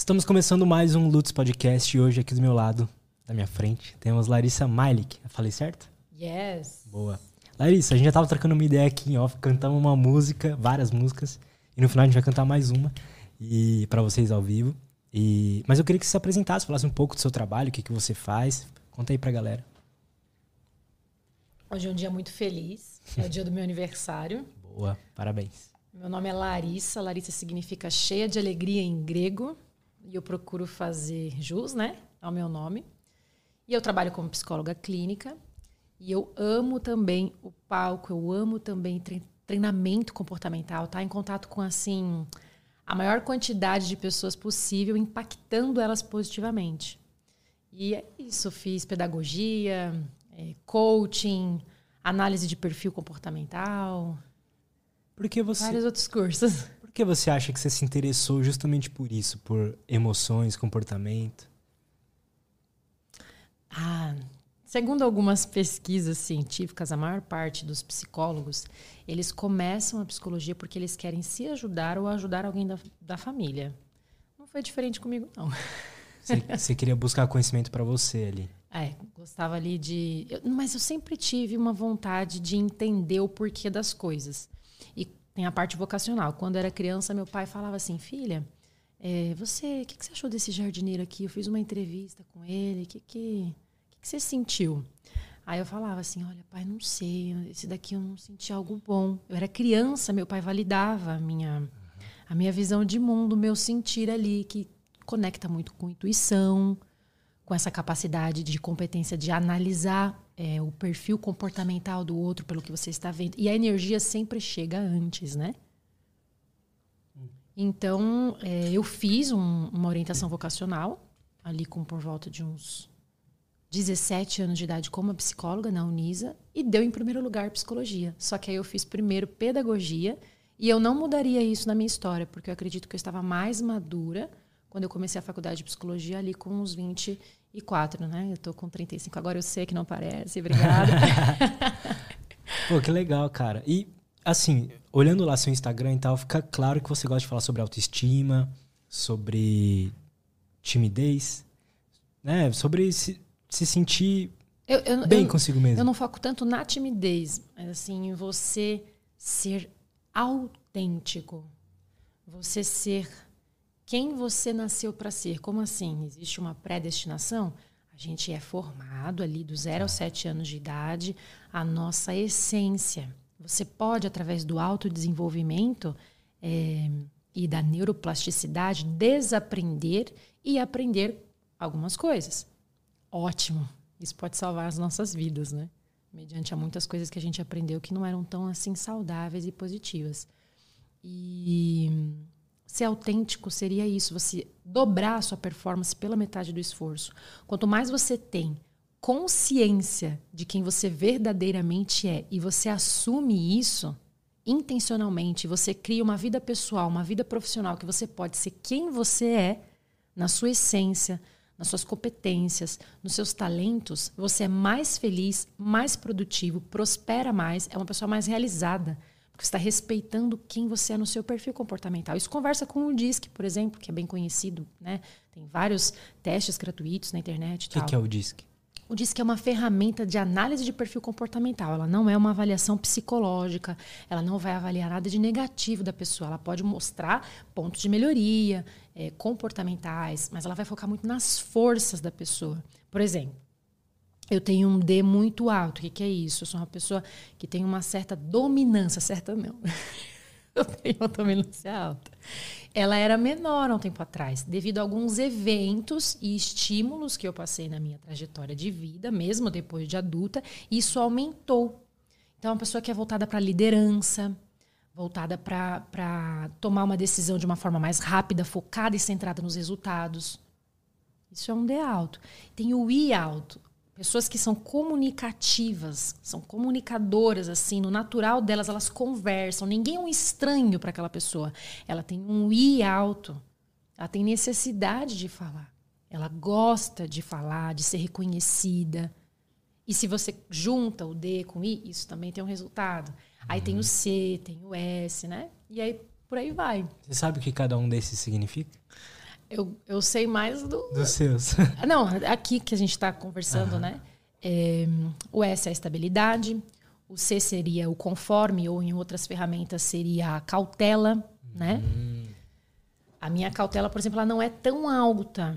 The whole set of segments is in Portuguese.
Estamos começando mais um Lutz Podcast e hoje aqui do meu lado, da minha frente, temos Larissa Milick. Eu falei certo? Yes. Boa. Larissa, a gente já tava trocando uma ideia aqui em off, cantamos uma música, várias músicas, e no final a gente vai cantar mais uma e para vocês ao vivo. Mas eu queria que você se apresentasse, falasse um pouco do seu trabalho, o que você faz. Conta aí pra galera. Hoje é um dia muito feliz, é o dia do meu aniversário. Boa, parabéns. Meu nome é Larissa, Larissa significa cheia de alegria em grego, e eu procuro fazer jus, né, ao meu nome. E eu trabalho como psicóloga clínica, e eu amo também o palco, eu amo também treinamento comportamental, tá? Em contato com, assim, a maior quantidade de pessoas possível, impactando elas positivamente. E é isso, fiz pedagogia, coaching, análise de perfil comportamental, vários outros cursos. Por que você acha que você se interessou justamente por isso? Por emoções, comportamento? Segundo algumas pesquisas científicas, a maior parte dos psicólogos, eles começam a psicologia porque eles querem se ajudar ou ajudar alguém da família. Não foi diferente comigo, não. Você queria buscar conhecimento para você ali. Gostava ali de... Mas eu sempre tive uma vontade de entender o porquê das coisas. E tem a parte vocacional. Quando eu era criança, meu pai falava assim, filha, o que você achou desse jardineiro aqui? Eu fiz uma entrevista com ele, o que você sentiu? Aí eu falava assim, olha, pai, não sei, esse daqui eu não senti algo bom. Eu era criança, meu pai validava a minha visão de mundo, o meu sentir ali, que conecta muito com intuição, com essa capacidade de competência de analisar o perfil comportamental do outro pelo que você está vendo. E a energia sempre chega antes, né? Então, eu fiz uma orientação vocacional, ali por volta de uns 17 anos de idade, como psicóloga na Unisa, e deu em primeiro lugar psicologia. Só que aí eu fiz primeiro pedagogia, e eu não mudaria isso na minha história, porque eu acredito que eu estava mais madura quando eu comecei a faculdade de psicologia ali com uns 24, né? Eu tô com 35 agora, eu sei que não parece, obrigada. Pô, que legal, cara. E, assim, olhando lá seu Instagram e tal, fica claro que você gosta de falar sobre autoestima, sobre timidez, né? Sobre se sentir bem consigo mesmo. Eu não foco tanto na timidez, mas, assim, você ser autêntico, você ser... Quem você nasceu para ser? Como assim? Existe uma predestinação? A gente é formado ali do 0 aos 7 anos de idade, a nossa essência. Você pode, através do autodesenvolvimento e da neuroplasticidade, desaprender e aprender algumas coisas. Ótimo! Isso pode salvar as nossas vidas, né? Mediante a muitas coisas que a gente aprendeu que não eram tão assim saudáveis e positivas. E... ser autêntico seria isso, você dobrar a sua performance pela metade do esforço. Quanto mais você tem consciência de quem você verdadeiramente é e você assume isso intencionalmente, você cria uma vida pessoal, uma vida profissional que você pode ser quem você é na sua essência, nas suas competências, nos seus talentos, você é mais feliz, mais produtivo, prospera mais, é uma pessoa mais realizada. Você está respeitando quem você é no seu perfil comportamental. Isso conversa com o DISC, por exemplo, que é bem conhecido, né? Tem vários testes gratuitos na internet e tal. O que é o DISC? O DISC é uma ferramenta de análise de perfil comportamental. Ela não é uma avaliação psicológica, ela não vai avaliar nada de negativo da pessoa. Ela pode mostrar pontos de melhoria, comportamentais, mas ela vai focar muito nas forças da pessoa. Por exemplo, eu tenho um D muito alto. O que é isso? Eu sou uma pessoa que tem uma certa dominância. Certa não. Eu tenho uma dominância alta. Ela era menor há um tempo atrás, devido a alguns eventos e estímulos que eu passei na minha trajetória de vida, mesmo depois de adulta, isso aumentou. Então, uma pessoa que é voltada para liderança, voltada para tomar uma decisão de uma forma mais rápida, focada e centrada nos resultados. Isso é um D alto. Tem o I alto. Pessoas que são comunicativas, são comunicadoras, assim, no natural delas, elas conversam. Ninguém é um estranho para aquela pessoa. Ela tem um I alto, ela tem necessidade de falar. Ela gosta de falar, de ser reconhecida. E se você junta o D com o I, isso também tem um resultado. Aí tem o C, tem o S, né? E aí, por aí vai. Você sabe o que cada um desses significa? Eu sei mais dos seus. Não, aqui que a gente está conversando, né? O S é a estabilidade, o C seria o conforme, ou em outras ferramentas seria a cautela, né? A minha cautela, por exemplo, ela não é tão alta,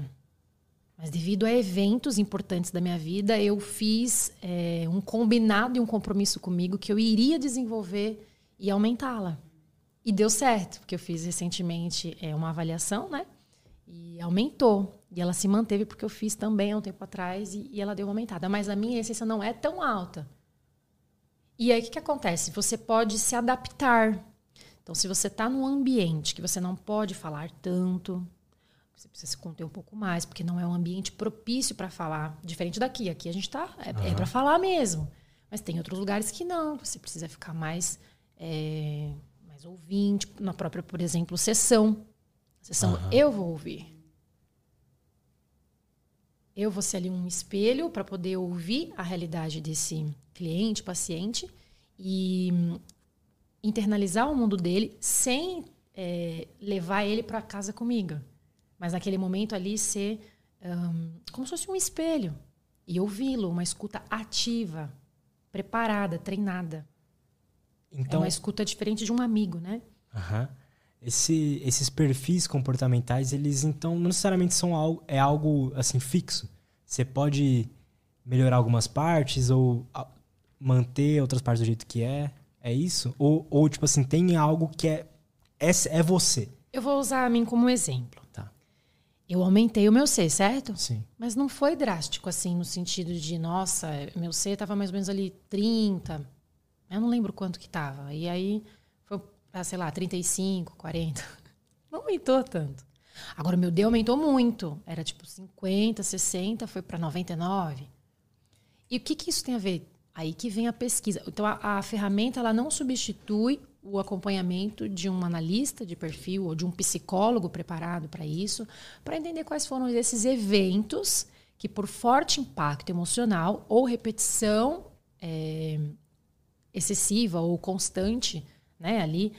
mas devido a eventos importantes da minha vida, eu fiz um combinado e um compromisso comigo que eu iria desenvolver e aumentá-la. E deu certo, porque eu fiz recentemente uma avaliação, né? E aumentou. E ela se manteve porque eu fiz também há um tempo atrás e ela deu uma aumentada. Mas a minha essência não é tão alta. E aí o que acontece? Você pode se adaptar. Então, se você está num ambiente que você não pode falar tanto, você precisa se conter um pouco mais, porque não é um ambiente propício para falar. Diferente daqui. Aqui a gente está... É para falar mesmo. Mas tem outros lugares que não. Você precisa ficar mais, mais ouvinte. Na própria, por exemplo, sessão. Sessão, eu vou ouvir. Eu vou ser ali um espelho para poder ouvir a realidade desse cliente, paciente, e internalizar o mundo dele sem levar ele para casa comigo. Mas naquele momento ali ser como se fosse um espelho. E ouvi-lo, uma escuta ativa, preparada, treinada. Então, é uma escuta diferente de um amigo, né? Esses perfis comportamentais, eles então não necessariamente são algo assim fixo. Você pode melhorar algumas partes ou manter outras partes do jeito que é. É isso? Ou tipo assim, tem algo que é você. Eu vou usar a mim como exemplo. Tá. Eu aumentei o meu C, certo? Sim. Mas não foi drástico assim, no sentido de, nossa, meu C tava mais ou menos ali 30. Eu não lembro quanto que tava. E aí... sei lá, 35, 40. Não aumentou tanto. Agora, meu D aumentou muito. Era tipo 50, 60, foi para 99. E o que isso tem a ver? Aí que vem a pesquisa. Então, a ferramenta ela não substitui o acompanhamento de um analista de perfil ou de um psicólogo preparado para isso, para entender quais foram esses eventos que, por forte impacto emocional ou repetição excessiva ou constante, né, ali,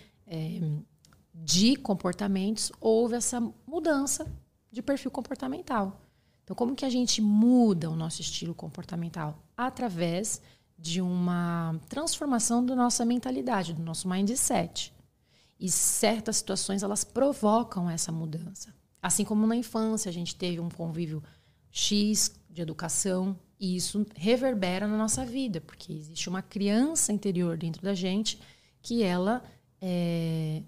de comportamentos, houve essa mudança de perfil comportamental. Então, como que a gente muda o nosso estilo comportamental? Através de uma transformação da nossa mentalidade, do nosso mindset. E certas situações, elas provocam essa mudança. Assim como na infância, a gente teve um convívio X de educação, e isso reverbera na nossa vida, porque existe uma criança interior dentro da gente que ela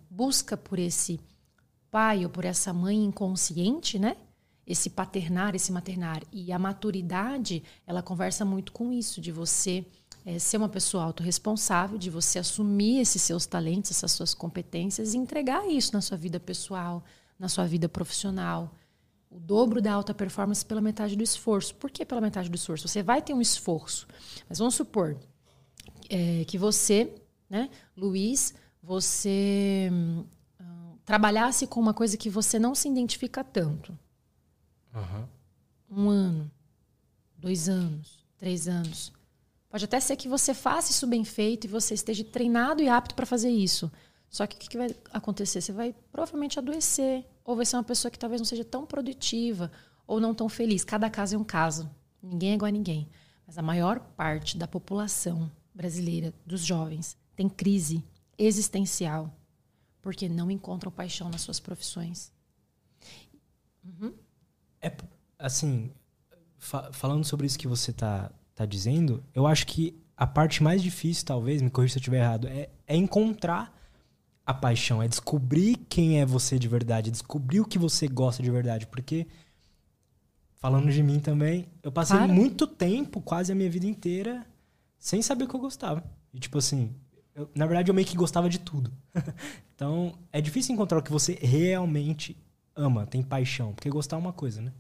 busca por esse pai ou por essa mãe inconsciente, né? Esse paternar, esse maternar. E a maturidade, ela conversa muito com isso, de você ser uma pessoa autorresponsável, de você assumir esses seus talentos, essas suas competências e entregar isso na sua vida pessoal, na sua vida profissional. O dobro da alta performance pela metade do esforço. Por que pela metade do esforço? Você vai ter um esforço, mas vamos supor que você... né? Luiz, você trabalhasse com uma coisa que você não se identifica tanto. Um ano, 2 anos, 3 anos. Pode até ser que você faça isso bem feito e você esteja treinado e apto para fazer isso. Só que o que vai acontecer? Você vai provavelmente adoecer, ou vai ser uma pessoa que talvez não seja tão produtiva ou não tão feliz. Cada caso é um caso. Ninguém é igual a ninguém. Mas a maior parte da população brasileira, dos jovens, tem crise existencial porque não encontram paixão nas suas profissões. Assim, falando sobre isso que você tá dizendo, eu acho que a parte mais difícil, talvez, me corrija se eu estiver errado, é encontrar a paixão, é descobrir quem é você de verdade, é descobrir o que você gosta de verdade, porque, falando de mim também, eu passei muito tempo, quase a minha vida inteira, sem saber o que eu gostava. E, tipo assim, na verdade, eu meio que gostava de tudo. Então, é difícil encontrar o que você realmente ama, tem paixão. Porque gostar é uma coisa, né?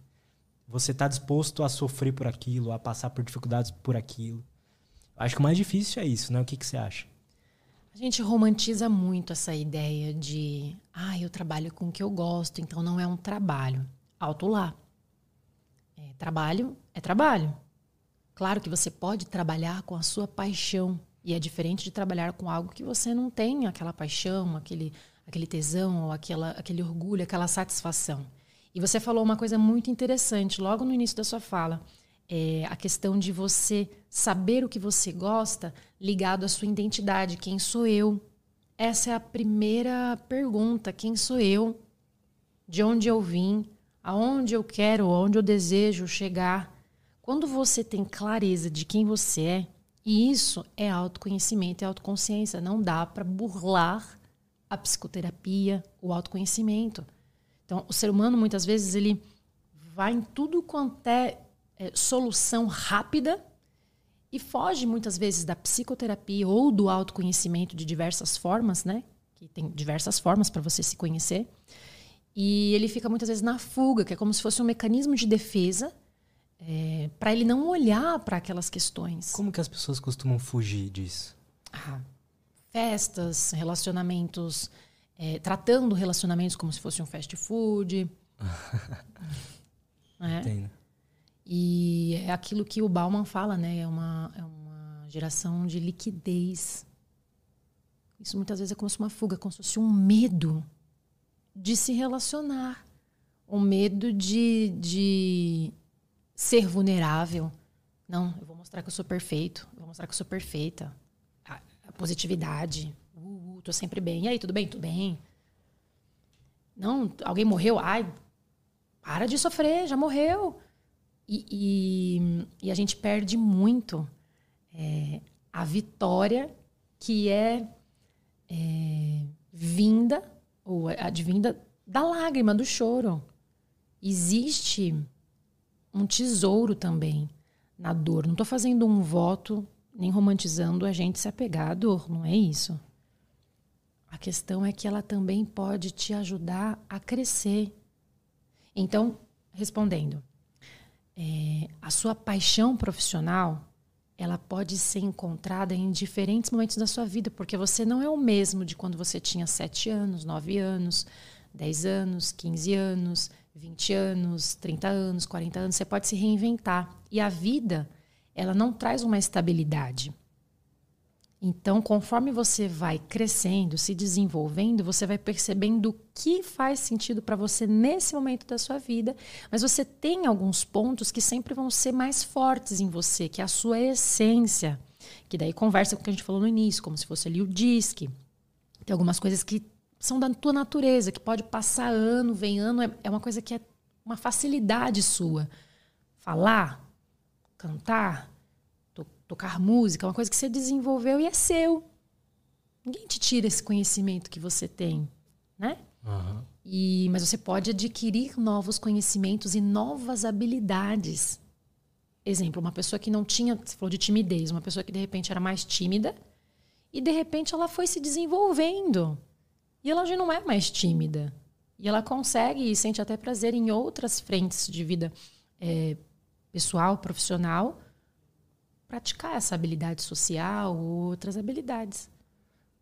Você tá disposto a sofrer por aquilo, a passar por dificuldades por aquilo. Acho que o mais difícil é isso, né? O que você acha? A gente romantiza muito essa ideia de... ah, eu trabalho com o que eu gosto, então não é um trabalho. Alto lá. Trabalho é trabalho. Claro que você pode trabalhar com a sua paixão. E é diferente de trabalhar com algo que você não tem aquela paixão, aquele tesão, ou aquele orgulho, aquela satisfação. E você falou uma coisa muito interessante logo no início da sua fala. É a questão de você saber o que você gosta ligado à sua identidade. Quem sou eu? Essa é a primeira pergunta. Quem sou eu? De onde eu vim? Aonde eu quero? Aonde eu desejo chegar? Quando você tem clareza de quem você é, e isso é autoconhecimento, é autoconsciência. Não dá para burlar a psicoterapia, o autoconhecimento. Então, o ser humano, muitas vezes, ele vai em tudo quanto é solução rápida e foge muitas vezes da psicoterapia ou do autoconhecimento de diversas formas, né? Que tem diversas formas para você se conhecer. E ele fica muitas vezes na fuga, que é como se fosse um mecanismo de defesa para ele não olhar para aquelas questões. Como que as pessoas costumam fugir disso? Ah, festas, relacionamentos, tratando relacionamentos como se fosse um fast food. Entendo. E é aquilo que o Bauman fala, né? É uma geração de liquidez. Isso muitas vezes é como se uma fuga, como se fosse um medo de se relacionar. Um medo de ser vulnerável. Não, eu vou mostrar que eu sou perfeito. Eu vou mostrar que eu sou perfeita. A positividade. Tô sempre bem. E aí, tudo bem? Tudo bem. Não, alguém morreu? Ai, para de sofrer, já morreu. E a gente perde muito a vitória que é vinda, ou advinda da lágrima, do choro. Existe um tesouro também na dor. Não tô fazendo um voto, nem romantizando a gente se apegar à dor, não é isso. A questão é que ela também pode te ajudar a crescer. Então, respondendo... a sua paixão profissional, ela pode ser encontrada em diferentes momentos da sua vida, porque você não é o mesmo de quando você tinha 7 anos, 9 anos, 10 anos, 15 anos, 20 anos, 30 anos, 40 anos. Você pode se reinventar. E a vida, ela não traz uma estabilidade. Então, conforme você vai crescendo, se desenvolvendo, você vai percebendo o que faz sentido para você nesse momento da sua vida, mas você tem alguns pontos que sempre vão ser mais fortes em você, que é a sua essência, que daí conversa com o que a gente falou no início, como se fosse ali o DISC. Tem algumas coisas que são da tua natureza, que pode passar ano, vem ano, é uma coisa que é uma facilidade sua. Falar, cantar, tocar música, é uma coisa que você desenvolveu e é seu. Ninguém te tira esse conhecimento que você tem, né? Uhum. Mas você pode adquirir novos conhecimentos e novas habilidades. Exemplo, uma pessoa que não tinha, você falou de timidez, uma pessoa que de repente era mais tímida e de repente ela foi se desenvolvendo. E ela já não é mais tímida. E ela consegue e sente até prazer em outras frentes de vida pessoal, profissional, praticar essa habilidade social, outras habilidades.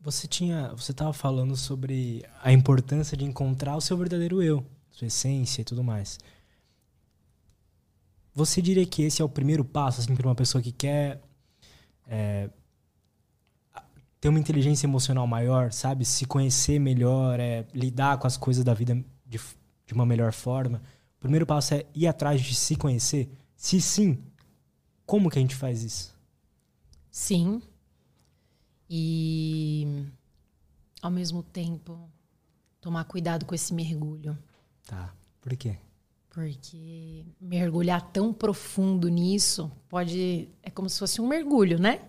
Você estava falando sobre a importância de encontrar o seu verdadeiro eu, sua essência e tudo mais. Você diria que esse é o primeiro passo, assim, para uma pessoa que quer ter uma inteligência emocional maior, sabe? Se conhecer melhor, lidar com as coisas da vida de uma melhor forma. O primeiro passo é ir atrás de se conhecer? Se sim, como que a gente faz isso? Sim. E, ao mesmo tempo, tomar cuidado com esse mergulho. Tá. Por quê? Porque mergulhar tão profundo nisso pode... É como se fosse um mergulho, né?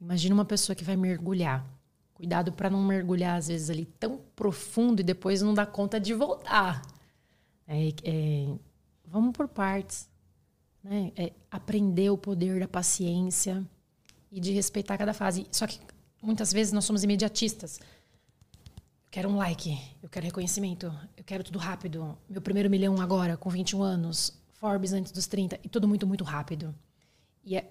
Imagina uma pessoa que vai mergulhar. Cuidado para não mergulhar, às vezes, ali tão profundo e depois não dar conta de voltar. Vamos por partes. Aprender o poder da paciência e de respeitar cada fase. Só que muitas vezes nós somos imediatistas. Eu quero um like, eu quero reconhecimento, eu quero tudo rápido. Meu primeiro milhão agora, com 21 anos, Forbes antes dos 30, e tudo muito, muito rápido. E é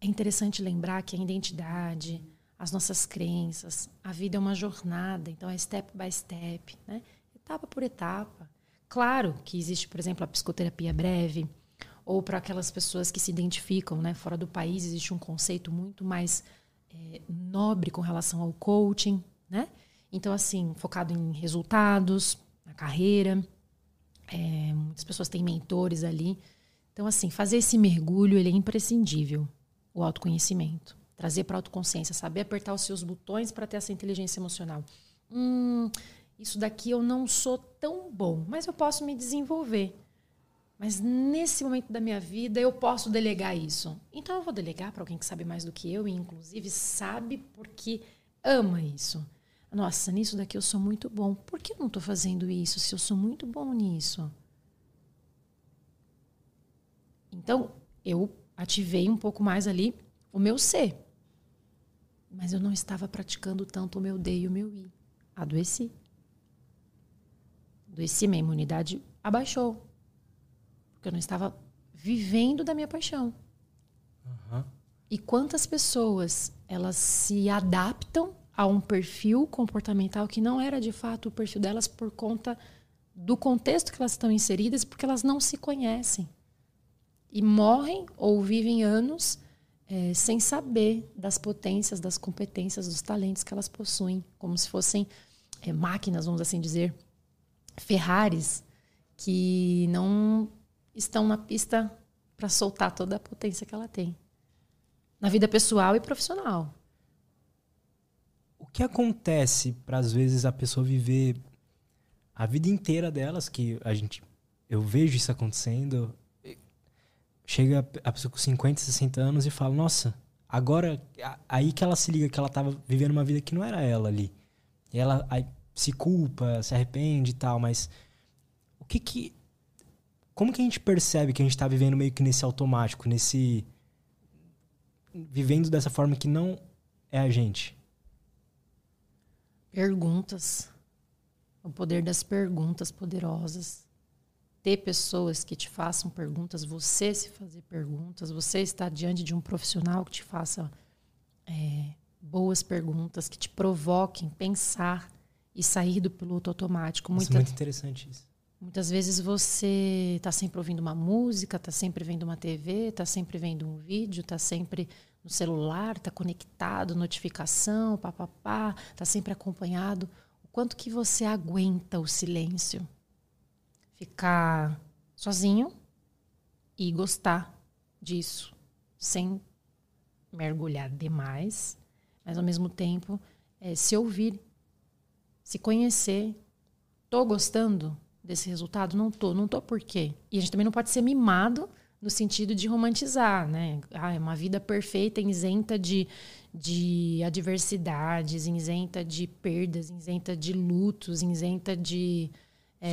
interessante lembrar que a identidade, as nossas crenças, a vida é uma jornada, então é step by step, né? Etapa por etapa. Claro que existe, por exemplo, a psicoterapia breve, ou para aquelas pessoas que se identificam, né, fora do país, existe um conceito muito mais nobre com relação ao coaching, né? Então, assim, focado em resultados, na carreira, as pessoas têm mentores ali. Então, assim, fazer esse mergulho, ele é imprescindível, o autoconhecimento. Trazer para a autoconsciência, saber apertar os seus botões para ter essa inteligência emocional. Isso daqui eu não sou tão bom, mas eu posso me desenvolver. Mas nesse momento da minha vida eu posso delegar isso. Então eu vou delegar para alguém que sabe mais do que eu e inclusive sabe porque ama isso. Nossa, nisso daqui eu sou muito bom. Por que eu não estou fazendo isso se eu sou muito bom nisso? Então eu ativei um pouco mais ali o meu ser. Mas eu não estava praticando tanto o meu D e o meu I. Adoeci. Adoeci, minha imunidade abaixou. Porque eu não estava vivendo da minha paixão. Uhum. E quantas pessoas, elas se adaptam a um perfil comportamental que não era de fato o perfil delas por conta do contexto que elas estão inseridas, porque elas não se conhecem. E morrem ou vivem anos sem saber das potências, das competências, dos talentos que elas possuem. Como se fossem máquinas, vamos assim dizer, Ferraris, que não estão na pista para soltar toda a potência que ela tem. Na vida pessoal e profissional. O que acontece para, às vezes, a pessoa viver a vida inteira delas, que eu vejo isso acontecendo. Chega a pessoa com 50, 60 anos e fala, nossa, agora, aí que ela se liga que ela estava vivendo uma vida que não era ela ali. E ela aí se culpa, se arrepende e tal, mas como que a gente percebe que a gente está vivendo meio que nesse automático, vivendo dessa forma que não é a gente? Perguntas. O poder das perguntas poderosas. Ter pessoas que te façam perguntas, você se fazer perguntas, você estar diante de um profissional que te faça boas perguntas, que te provoquem pensar e sair do piloto automático. Nossa, muito interessante isso. Muitas vezes você está sempre ouvindo uma música, está sempre vendo uma TV, está sempre vendo um vídeo, está sempre no celular, está conectado, notificação, papapá, está sempre acompanhado. O quanto que você aguenta o silêncio? Ficar sozinho e gostar disso, sem mergulhar demais, mas ao mesmo tempo se ouvir, se conhecer. Tô gostando desse resultado? Não tô por quê? E a gente também não pode ser mimado no sentido de romantizar, né? É uma vida perfeita, isenta de adversidades, isenta de perdas, isenta de lutos, isenta de...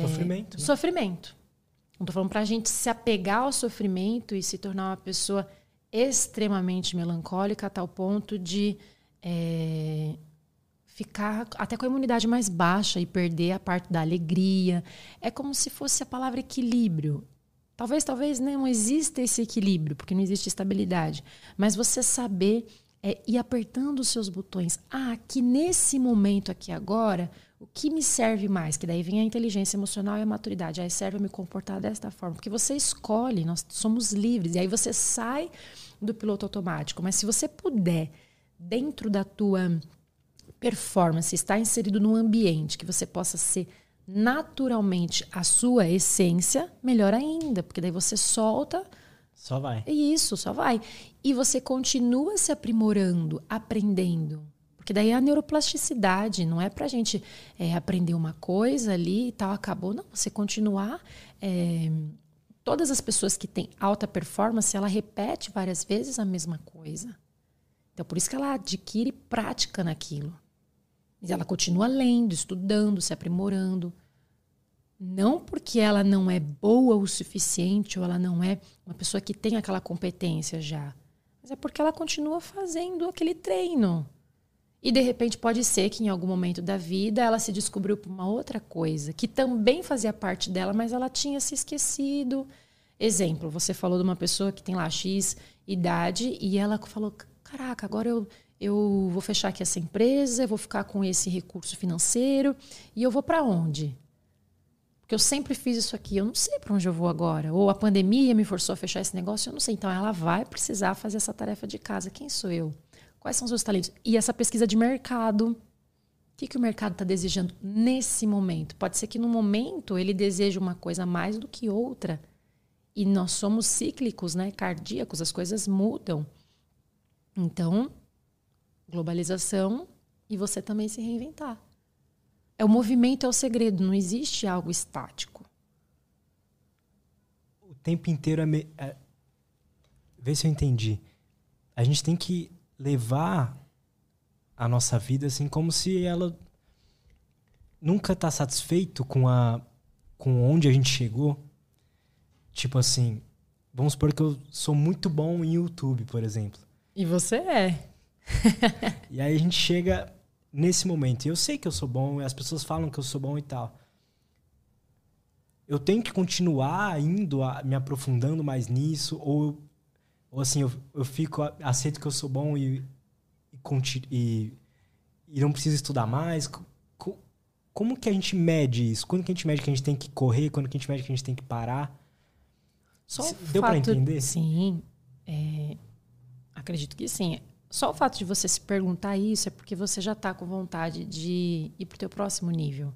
sofrimento. Né? Sofrimento. Não estou falando para a gente se apegar ao sofrimento e se tornar uma pessoa extremamente melancólica a tal ponto de ficar até com a imunidade mais baixa e perder a parte da alegria. É como se fosse a palavra equilíbrio. Talvez não exista esse equilíbrio, porque não existe estabilidade. Mas você saber ir apertando os seus botões. Aqui nesse momento, aqui agora... O que me serve mais? Que daí vem a inteligência emocional e a maturidade. Aí serve eu me comportar desta forma. Porque você escolhe, nós somos livres. E aí você sai do piloto automático. Mas se você puder, dentro da tua performance, estar inserido num ambiente que você possa ser naturalmente a sua essência, melhor ainda. Porque daí você solta... Só vai. Isso, só vai. E você continua se aprimorando, aprendendo. Que daí a neuroplasticidade, não é pra gente aprender uma coisa ali e tal, acabou. Não, você continuar... todas as pessoas que têm alta performance, ela repete várias vezes a mesma coisa. Então, por isso que ela adquire prática naquilo. Mas ela continua lendo, estudando, se aprimorando. Não porque ela não é boa o suficiente ou ela não é uma pessoa que tem aquela competência já. Mas é porque ela continua fazendo aquele treino. E, de repente, pode ser que em algum momento da vida ela se descobriu por uma outra coisa, que também fazia parte dela, mas ela tinha se esquecido. Exemplo, você falou de uma pessoa que tem lá X idade e ela falou, caraca, agora eu vou fechar aqui essa empresa, eu vou ficar com esse recurso financeiro e eu vou para onde? Porque eu sempre fiz isso aqui, eu não sei para onde eu vou agora. Ou a pandemia me forçou a fechar esse negócio, eu não sei. Então, ela vai precisar fazer essa tarefa de casa. Quem sou eu? Quais são os seus talentos? E essa pesquisa de mercado, que o mercado está desejando nesse momento? Pode ser que no momento ele deseje uma coisa mais do que outra. E nós somos cíclicos, né? Cardíacos, as coisas mudam. Então, globalização e você também se reinventar. É o movimento, é o segredo, não existe algo estático. O tempo inteiro é... Vê se eu entendi. A gente tem que levar a nossa vida assim como se ela nunca tá satisfeito com onde a gente chegou. Tipo assim, vamos supor que eu sou muito bom em YouTube, por exemplo. E você é. E aí a gente chega nesse momento. Eu sei que eu sou bom, as pessoas falam que eu sou bom e tal. Eu tenho que continuar indo, me aprofundando mais nisso, ou assim, eu fico, aceito que eu sou bom e não preciso estudar mais. Como que a gente mede isso? Quando que a gente mede que a gente tem que correr? Quando que a gente mede que a gente tem que parar? Só deu para entender? Sim, acredito que sim. Só o fato de você se perguntar isso é porque você já está com vontade de ir para o teu próximo nível.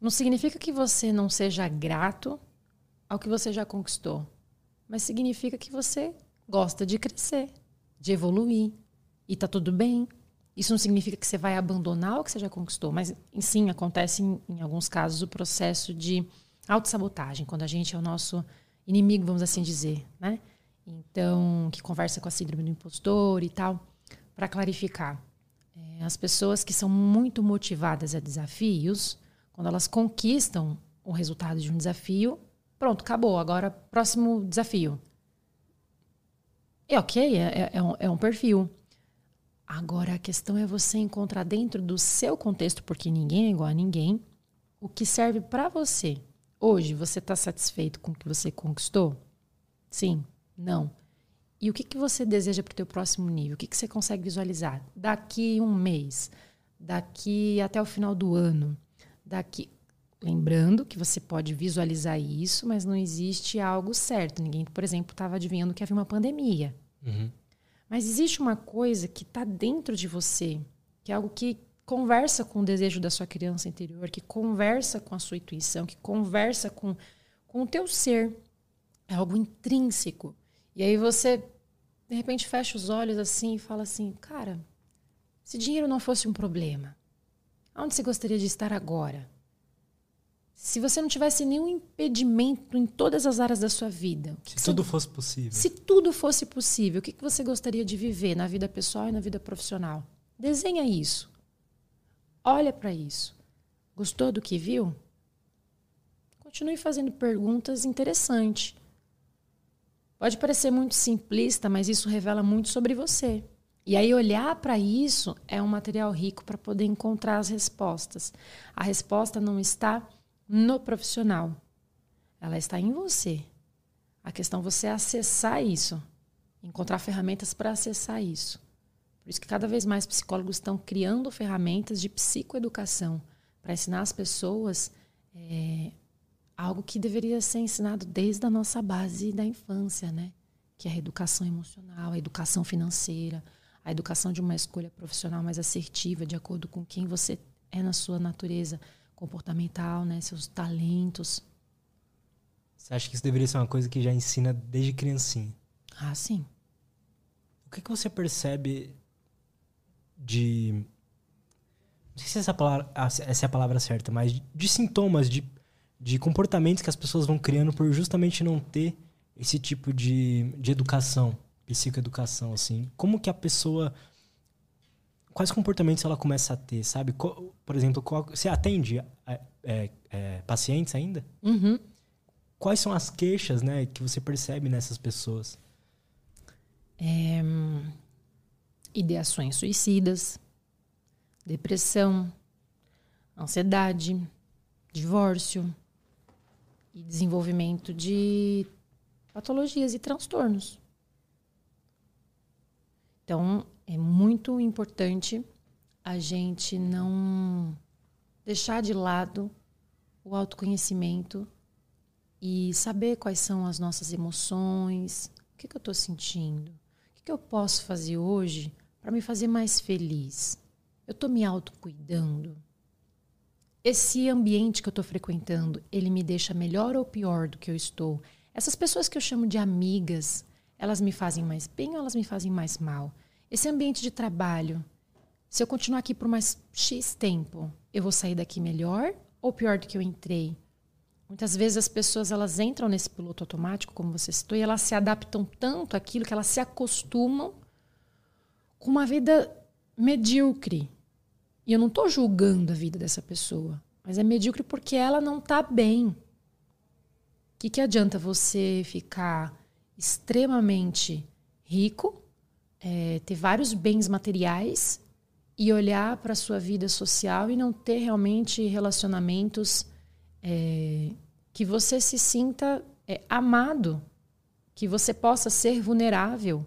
Não significa que você não seja grato ao que você já conquistou, mas significa que você gosta de crescer, de evoluir, e está tudo bem. Isso não significa que você vai abandonar o que você já conquistou, mas sim, acontece em alguns casos o processo de autossabotagem, quando a gente é o nosso inimigo, vamos assim dizer, né? Então, que conversa com a síndrome do impostor e tal. Para clarificar, as pessoas que são muito motivadas a desafios, quando elas conquistam o resultado de um desafio, pronto, acabou, agora próximo desafio. É ok, é um perfil. Agora, a questão é você encontrar dentro do seu contexto, porque ninguém é igual a ninguém, o que serve para você. Hoje, você está satisfeito com o que você conquistou? Sim, não. E o que você deseja para o teu próximo nível? O que você consegue visualizar? Daqui um mês, daqui até o final do ano, daqui... Lembrando que você pode visualizar isso, mas não existe algo certo. Ninguém, por exemplo, estava adivinhando que havia uma pandemia. Uhum. Mas existe uma coisa que está dentro de você, que é algo que conversa com o desejo da sua criança interior, que conversa com a sua intuição, que conversa com o teu ser. É algo intrínseco. E aí você, de repente, fecha os olhos assim e fala assim, cara, se dinheiro não fosse um problema, aonde você gostaria de estar agora? Se você não tivesse nenhum impedimento em todas as áreas da sua vida. Se tudo fosse possível. Se tudo fosse possível, o que você gostaria de viver na vida pessoal e na vida profissional? Desenha isso. Olha para isso. Gostou do que viu? Continue fazendo perguntas interessantes. Pode parecer muito simplista, mas isso revela muito sobre você. E aí olhar para isso é um material rico para poder encontrar as respostas. A resposta não está no profissional. Ela está em você. A questão é você acessar isso. Encontrar ferramentas para acessar isso. Por isso que cada vez mais psicólogos estão criando ferramentas de psicoeducação para ensinar as pessoas algo que deveria ser ensinado desde a nossa base da infância, né? Que é a educação emocional, a educação financeira, a educação de uma escolha profissional mais assertiva, de acordo com quem você é na sua natureza comportamental, né? Seus talentos. Você acha que isso deveria ser uma coisa que já ensina desde criancinha? Ah, sim. O que você percebe de... Não sei se essa é a palavra certa, mas de sintomas, de comportamentos que as pessoas vão criando por justamente não ter esse tipo de educação, psicoeducação, assim. Como que a pessoa... Quais comportamentos ela começa a ter, sabe? Por exemplo, você atende pacientes ainda? Uhum. Quais são as queixas, né, que você percebe nessas pessoas? Ideações suicidas, depressão, ansiedade, divórcio e desenvolvimento de patologias e transtornos. Então, é muito importante a gente não deixar de lado o autoconhecimento e saber quais são as nossas emoções, o que eu estou sentindo, o que eu posso fazer hoje para me fazer mais feliz, Eu estou me autocuidando? Esse ambiente que eu estou frequentando, ele me deixa melhor ou pior do que eu estou? Essas pessoas que eu chamo de amigas, elas me fazem mais bem ou elas me fazem mais mal? Esse ambiente de trabalho, se eu continuar aqui por mais X tempo, eu vou sair daqui melhor ou pior do que eu entrei? Muitas vezes as pessoas, elas entram nesse piloto automático, como você citou, e elas se adaptam tanto àquilo que elas se acostumam com uma vida medíocre. E eu não estou julgando a vida dessa pessoa, mas é medíocre porque ela não está bem. O que adianta você ficar extremamente rico, ter vários bens materiais e olhar para a sua vida social e não ter realmente relacionamentos que você se sinta amado, que você possa ser vulnerável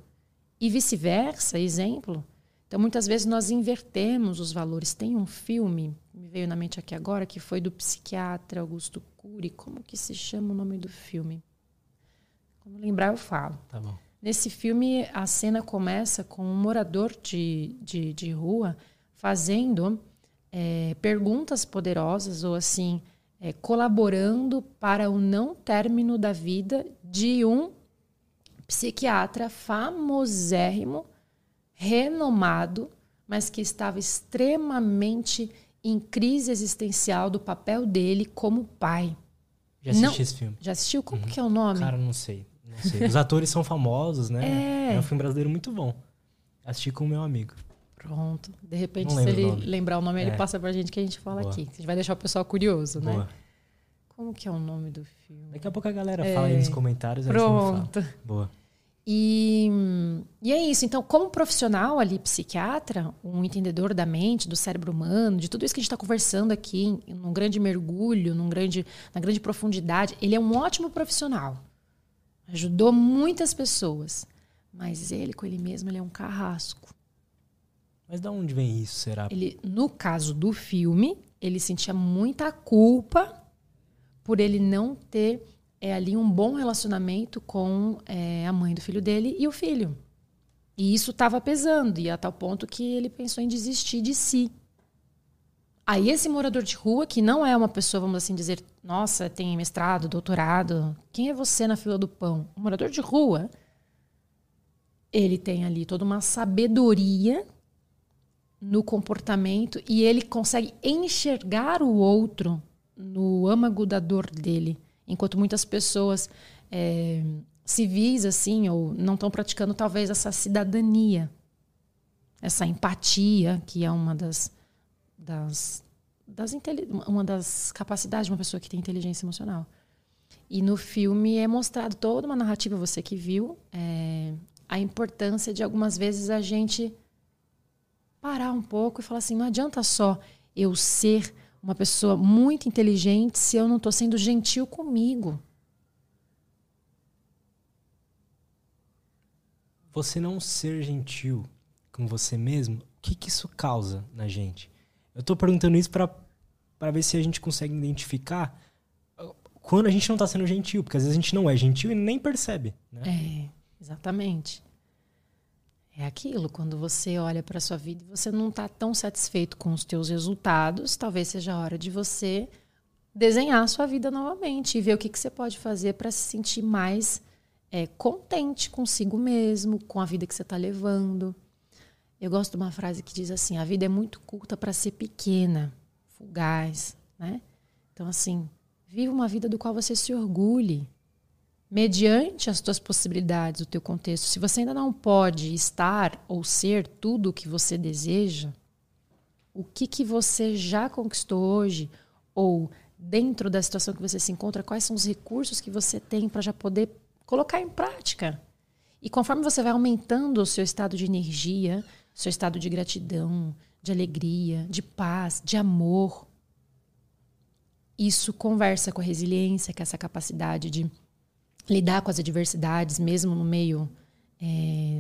e vice-versa, exemplo. Então, muitas vezes, nós invertemos os valores. Tem um filme, me veio na mente aqui agora, que foi do psiquiatra Augusto Cury. Como que se chama o nome do filme? Quando lembrar, eu falo. Tá bom. Nesse filme, a cena começa com um morador de rua fazendo perguntas poderosas, ou assim, colaborando para o não término da vida de um psiquiatra famosérrimo, renomado, mas que estava extremamente em crise existencial do papel dele como pai. Já assisti esse filme. Já assistiu? Como que é o nome? Cara, não sei. Os atores são famosos, né? É um filme brasileiro muito bom. Assisti com o meu amigo. Pronto. De repente, se ele lembrar o nome, ele passa pra gente que a gente fala Boa. Aqui. A gente vai deixar o pessoal curioso, Boa. Né? Como que é o nome do filme? Daqui a pouco a galera fala aí nos comentários. Pronto. Boa. E é isso. Então, como profissional ali, psiquiatra, um entendedor da mente, do cérebro humano, de tudo isso que a gente está conversando aqui, num grande mergulho, na grande profundidade, ele é um ótimo profissional. Ajudou muitas pessoas. Mas ele, com ele mesmo, ele é um carrasco. Mas de onde vem isso, será? Ele, no caso do filme, ele sentia muita culpa por ele não ter... ali um bom relacionamento com a mãe do filho dele e o filho. E isso estava pesando, e a tal ponto que ele pensou em desistir de si. Aí esse morador de rua, que não é uma pessoa, vamos assim dizer, nossa, tem mestrado, doutorado, quem é você na fila do pão? O morador de rua, ele tem ali toda uma sabedoria no comportamento e ele consegue enxergar o outro no âmago da dor dele. Enquanto muitas pessoas civis, assim, ou não estão praticando talvez essa cidadania, essa empatia, que é uma das capacidades de uma pessoa que tem inteligência emocional. E no filme é mostrado toda uma narrativa, você que viu, a importância de algumas vezes a gente parar um pouco e falar assim, não adianta só eu ser uma pessoa muito inteligente se eu não estou sendo gentil comigo. Você não ser gentil com você mesmo, o que isso causa na gente? Eu estou perguntando isso para ver se a gente consegue identificar quando a gente não está sendo gentil, porque às vezes a gente não é gentil e nem percebe, né? É, exatamente. É aquilo, quando você olha para a sua vida e você não está tão satisfeito com os teus resultados, talvez seja a hora de você desenhar a sua vida novamente e ver o que você pode fazer para se sentir mais contente consigo mesmo, com a vida que você está levando. Eu gosto de uma frase que diz assim, a vida é muito curta para ser pequena, fugaz, né? Então, assim, viva uma vida do qual você se orgulhe, mediante as tuas possibilidades, o teu contexto. Se você ainda não pode estar ou ser tudo o que você deseja, o que você já conquistou hoje, ou dentro da situação que você se encontra, quais são os recursos que você tem para já poder colocar em prática? E conforme você vai aumentando o seu estado de energia, o seu estado de gratidão, de alegria, de paz, de amor, isso conversa com a resiliência, que é essa capacidade de lidar com as adversidades, mesmo no meio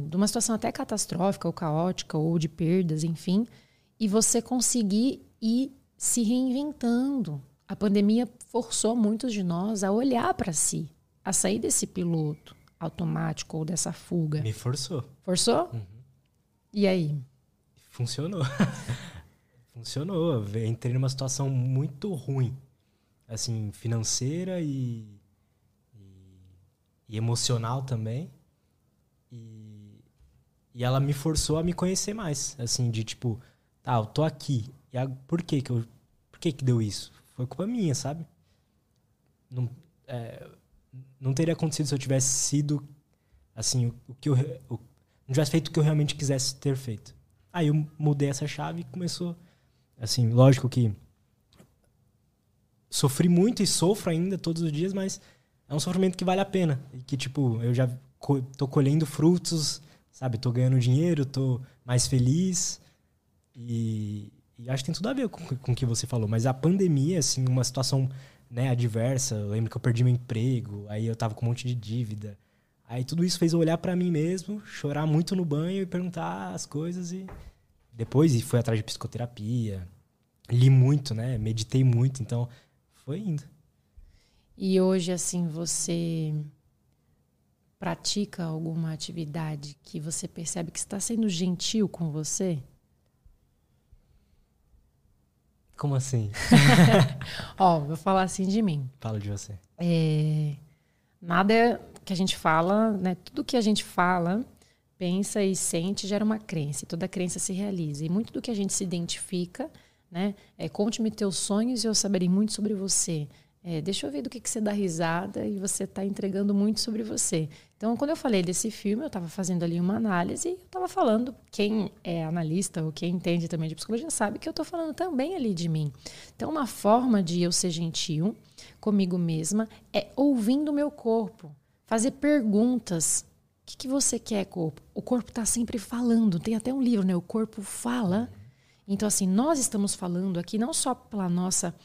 de uma situação até catastrófica ou caótica ou de perdas, enfim, e você conseguir ir se reinventando. A pandemia forçou muitos de nós a olhar para si, a sair desse piloto automático ou dessa fuga. Me forçou. Forçou? Uhum. E aí? Funcionou. Funcionou. Eu entrei numa situação muito ruim, assim, financeira e emocional também. E ela me forçou a me conhecer mais, assim, de tipo, tá, eu tô aqui. E a, por que que deu isso? Foi culpa minha, sabe? Não teria acontecido se eu tivesse sido, assim, não tivesse feito o que eu realmente quisesse ter feito. Aí eu mudei essa chave e começou, assim, lógico que sofri muito e sofro ainda todos os dias, mas é um sofrimento que vale a pena. E que, tipo, eu já tô colhendo frutos, sabe? Tô ganhando dinheiro, tô mais feliz. E acho que tem tudo a ver com o que você falou. Mas a pandemia, assim, uma situação, né, adversa. Eu lembro que eu perdi meu emprego, aí eu tava com um monte de dívida. Aí tudo isso fez eu olhar pra mim mesmo, chorar muito no banho e perguntar as coisas. E depois fui atrás de psicoterapia. Li muito, né? Meditei muito. Então, foi indo. E hoje, assim, você pratica alguma atividade que você percebe que está sendo gentil com você? Como assim? Ó, vou falar assim de mim. Fala de você. Nada que a gente fala, né? Tudo que a gente fala, pensa e sente gera uma crença. E toda crença se realiza. E muito do que a gente se identifica, né? Conte-me teus sonhos e eu saberei muito sobre você. Deixa eu ver do que você dá risada e você está entregando muito sobre você. Então, quando eu falei desse filme, eu estava fazendo ali uma análise e eu estava falando, quem é analista ou quem entende também de psicologia sabe que eu estou falando também ali de mim. Então, uma forma de eu ser gentil comigo mesma é ouvindo o meu corpo, fazer perguntas. O que você quer, corpo? O corpo está sempre falando, tem até um livro, né? O corpo fala. Então, assim, nós estamos falando aqui não só pela nossa...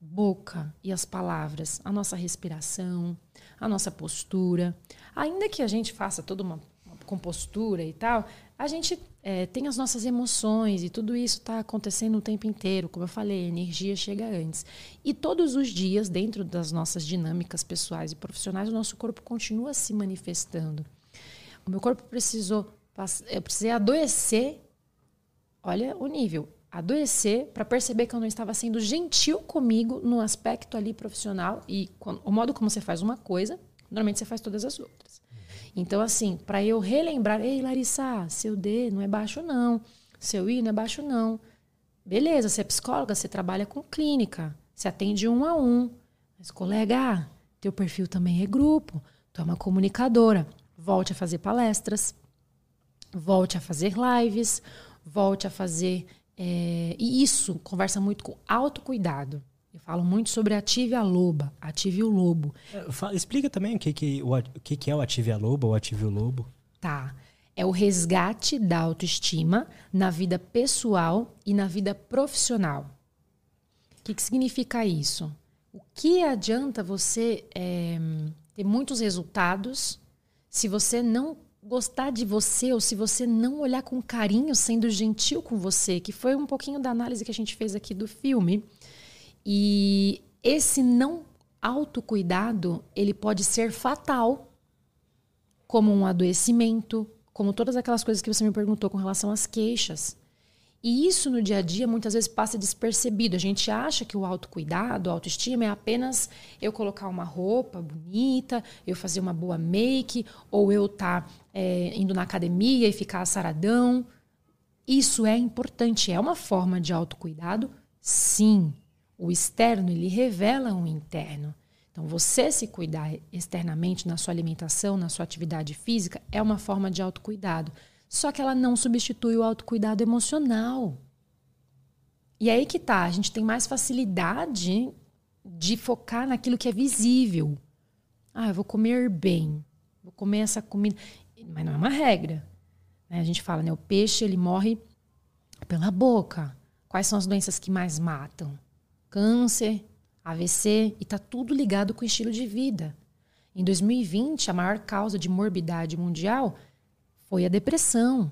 boca e as palavras, a nossa respiração, a nossa postura. Ainda que a gente faça toda uma compostura e tal, a gente tem as nossas emoções e tudo isso está acontecendo o tempo inteiro. Como eu falei, a energia chega antes. E todos os dias, dentro das nossas dinâmicas pessoais e profissionais, o nosso corpo continua se manifestando. O meu corpo eu precisei adoecer, olha o nível, adoecer para perceber que eu não estava sendo gentil comigo no aspecto ali profissional e o modo como você faz uma coisa, normalmente você faz todas as outras. Então, assim, para eu relembrar, ei, Larissa, seu D não é baixo não, seu I não é baixo não. Beleza, você é psicóloga, você trabalha com clínica, você atende 1 a 1. Mas, colega, teu perfil também é grupo, tu é uma comunicadora, volte a fazer palestras, volte a fazer lives, volte a fazer... e isso conversa muito com autocuidado. Eu falo muito sobre ative a loba, ative o lobo. Explica também o que é o ative a loba ou ative o lobo. Tá. É o resgate da autoestima na vida pessoal e na vida profissional. O que significa isso? O que adianta você ter muitos resultados se você não gostar de você ou se você não olhar com carinho, sendo gentil com você, que foi um pouquinho da análise que a gente fez aqui do filme. E esse não autocuidado, ele pode ser fatal, como um adoecimento, como todas aquelas coisas que você me perguntou com relação às queixas. E isso no dia a dia muitas vezes passa despercebido. A gente acha que o autocuidado, a autoestima é apenas eu colocar uma roupa bonita, eu fazer uma boa make, ou eu estar indo na academia e ficar saradão. Isso é importante, é uma forma de autocuidado, sim. O externo, ele revela o interno. Então, você se cuidar externamente na sua alimentação, na sua atividade física, é uma forma de autocuidado. Só que ela não substitui o autocuidado emocional. E aí que tá, a gente tem mais facilidade de focar naquilo que é visível. Ah, eu vou comer bem, vou comer essa comida. Mas não é uma regra. A gente fala, né, o peixe, ele morre pela boca. Quais são as doenças que mais matam? Câncer, AVC, e tá tudo ligado com o estilo de vida. Em 2020, a maior causa de morbidade mundial... foi a depressão,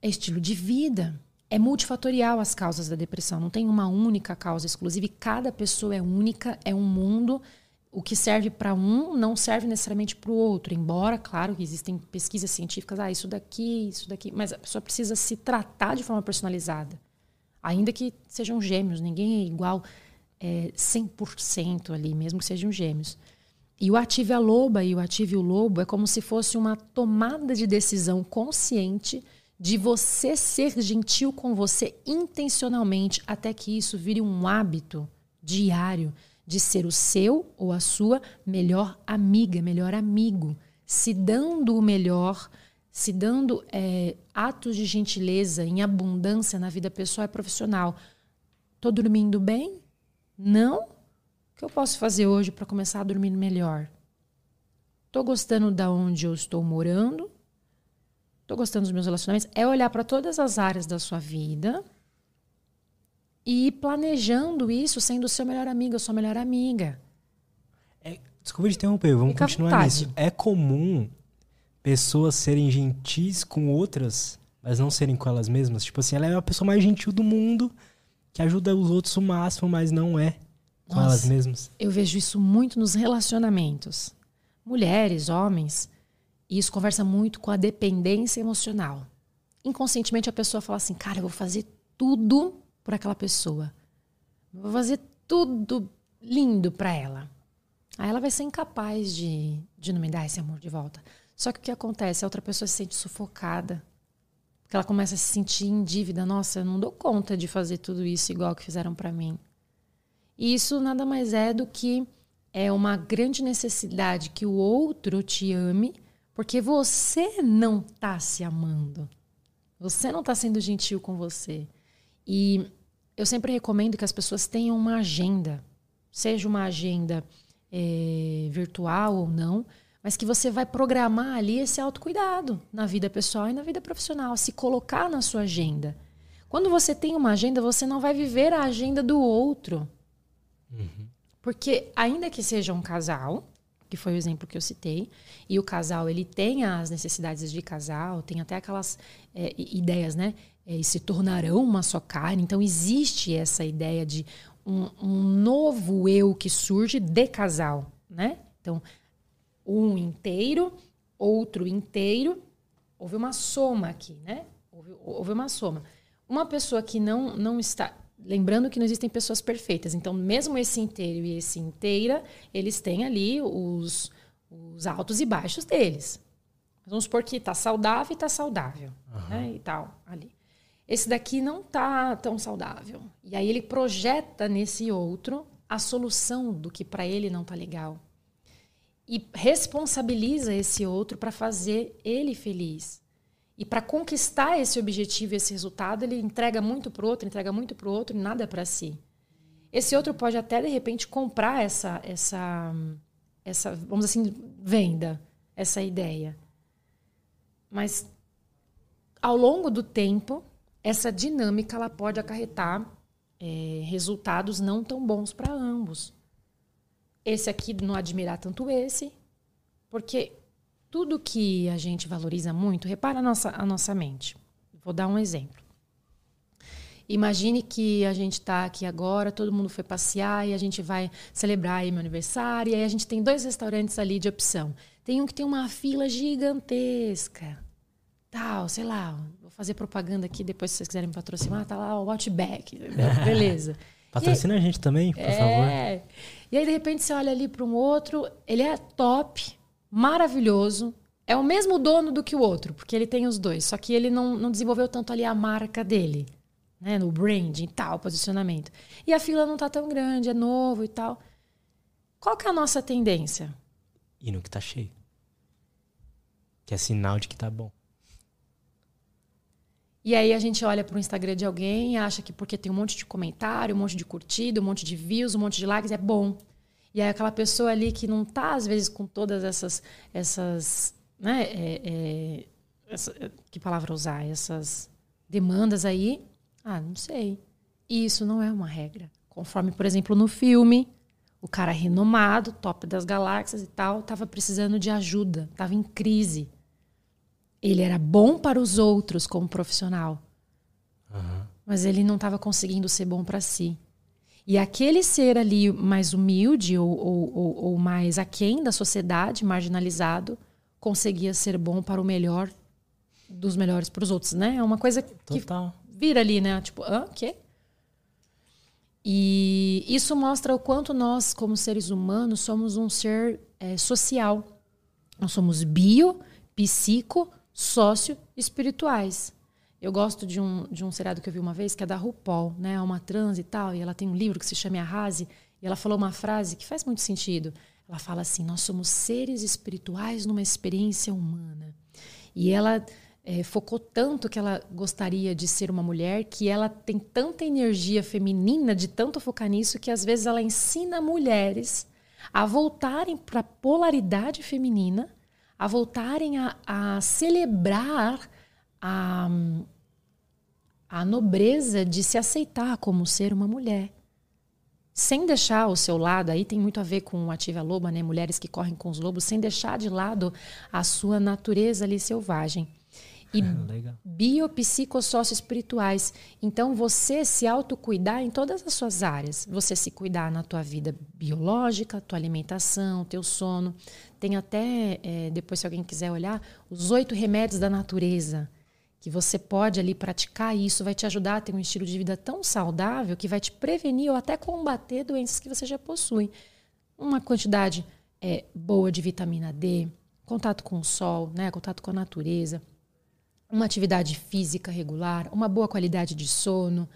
é estilo de vida, é multifatorial as causas da depressão, não tem uma única causa exclusiva, e cada pessoa é única, é um mundo, o que serve para um não serve necessariamente para o outro, embora, claro, que existem pesquisas científicas, isso daqui, mas a pessoa precisa se tratar de forma personalizada. Ainda que sejam gêmeos, ninguém é igual 100% ali, mesmo que sejam gêmeos. E o ativo e a loba e o ativo e o lobo é como se fosse uma tomada de decisão consciente de você ser gentil com você intencionalmente até que isso vire um hábito diário de ser o seu ou a sua melhor amiga, melhor amigo, se dando o melhor, se dando atos de gentileza em abundância na vida pessoal e profissional. Tô dormindo bem? Não? O que eu posso fazer hoje para começar a dormir melhor? Tô gostando de onde eu estou morando? Tô gostando dos meus relacionamentos? É olhar para todas as áreas da sua vida e ir planejando isso sendo o seu melhor amigo, a sua melhor amiga. Desculpa te interromper, vamos continuar nisso. É comum pessoas serem gentis com outras, mas não serem com elas mesmas. Tipo assim, ela é a pessoa mais gentil do mundo, que ajuda os outros o máximo, mas não é com elas mesmas. Eu vejo isso muito nos relacionamentos. Mulheres, homens, e isso conversa muito com a dependência emocional. Inconscientemente a pessoa fala assim, cara, eu vou fazer tudo por aquela pessoa. Eu vou fazer tudo lindo pra ela. Aí ela vai ser incapaz de não me dar esse amor de volta. Só que o que acontece? A outra pessoa se sente sufocada. Porque ela começa a se sentir em dívida. Nossa, eu não dou conta de fazer tudo isso igual que fizeram pra mim. E isso nada mais é do que uma grande necessidade que o outro te ame, porque você não tá se amando. Você não tá sendo gentil com você. E eu sempre recomendo que as pessoas tenham uma agenda. Seja uma agenda virtual ou não, mas que você vai programar ali esse autocuidado na vida pessoal e na vida profissional, se colocar na sua agenda. Quando você tem uma agenda, você não vai viver a agenda do outro. Uhum. Porque ainda que seja um casal, que foi o exemplo que eu citei, e o casal ele tem as necessidades de casal, tem até aquelas ideias, né? E se tornarão uma só carne. Então existe essa ideia de um novo eu que surge de casal, né? Então, um inteiro, outro inteiro. Houve uma soma aqui, né? Houve uma soma. Uma pessoa que não está... Lembrando que não existem pessoas perfeitas. Então, mesmo esse inteiro e esse inteira, eles têm ali os altos e baixos deles. Vamos supor que está saudável e está saudável. Uhum. Né? E tal, ali. Esse daqui não está tão saudável. E aí ele projeta nesse outro a solução do que para ele não está legal. E responsabiliza esse outro para fazer ele feliz. E para conquistar esse objetivo, esse resultado, ele entrega muito para o outro e nada para si. Esse outro pode até, de repente, comprar essa vamos assim, venda, essa ideia. Mas, ao longo do tempo, essa dinâmica ela pode acarretar resultados não tão bons para ambos. Esse aqui não admirar tanto esse, porque tudo que a gente valoriza muito, repara a nossa mente. Vou dar um exemplo. Imagine que a gente está aqui agora, todo mundo foi passear e a gente vai celebrar aí meu aniversário, e aí a gente tem 2 restaurantes ali de opção. Tem um que tem uma fila gigantesca, tal, sei lá, vou fazer propaganda aqui, depois se vocês quiserem me patrocinar, tá lá o Outback, beleza. Patrocina aí, a gente também, por favor. E aí, de repente, você olha ali para um outro, ele é top, maravilhoso, é o mesmo dono do que o outro, porque ele tem os dois, só que ele não desenvolveu tanto ali a marca dele, né, no branding e tal, posicionamento. E a fila não tá tão grande, é novo e tal. Qual que é a nossa tendência? E no que tá cheio. Que é sinal de que tá bom. E aí a gente olha pro Instagram de alguém e acha que porque tem um monte de comentário, um monte de curtida, um monte de views, um monte de likes, é bom. E aí aquela pessoa ali que não tá, às vezes, com todas essas né, que palavra usar? Essas demandas aí, não sei. E isso não é uma regra. Conforme, por exemplo, no filme, o cara renomado, top das galáxias e tal, tava precisando de ajuda, tava em crise. Ele era bom para os outros como profissional. Uhum. Mas ele não estava conseguindo ser bom para si. E aquele ser ali mais humilde ou mais aquém da sociedade, marginalizado, conseguia ser bom para o melhor dos melhores para os outros, né? É uma coisa que vira ali, né? Tipo, o quê? E isso mostra o quanto nós, como seres humanos, somos um ser social. Nós somos bio, psico, sócio, espirituais. Eu gosto de um seriado que eu vi uma vez, que é da RuPaul, né? É uma trans e tal, e ela tem um livro que se chama Arrase, e ela falou uma frase que faz muito sentido. Ela fala assim, nós somos seres espirituais numa experiência humana. E ela focou tanto que ela gostaria de ser uma mulher, que ela tem tanta energia feminina de tanto focar nisso, que às vezes ela ensina mulheres a voltarem para a polaridade feminina, a voltarem a celebrar a nobreza de se aceitar como ser uma mulher. Sem deixar o seu lado, aí tem muito a ver com o Ativa Loba, né? Mulheres que correm com os lobos, sem deixar de lado a sua natureza ali selvagem. E biopsicossócio-espirituais. Então, você se autocuidar em todas as suas áreas. Você se cuidar na tua vida biológica, tua alimentação, teu sono. Tem até, depois se alguém quiser olhar, os 8 remédios da natureza. Que você pode ali praticar e isso vai te ajudar a ter um estilo de vida tão saudável que vai te prevenir ou até combater doenças que você já possui. Uma quantidade boa de vitamina D, contato com o sol, né, contato com a natureza, uma atividade física regular, uma boa qualidade de sono,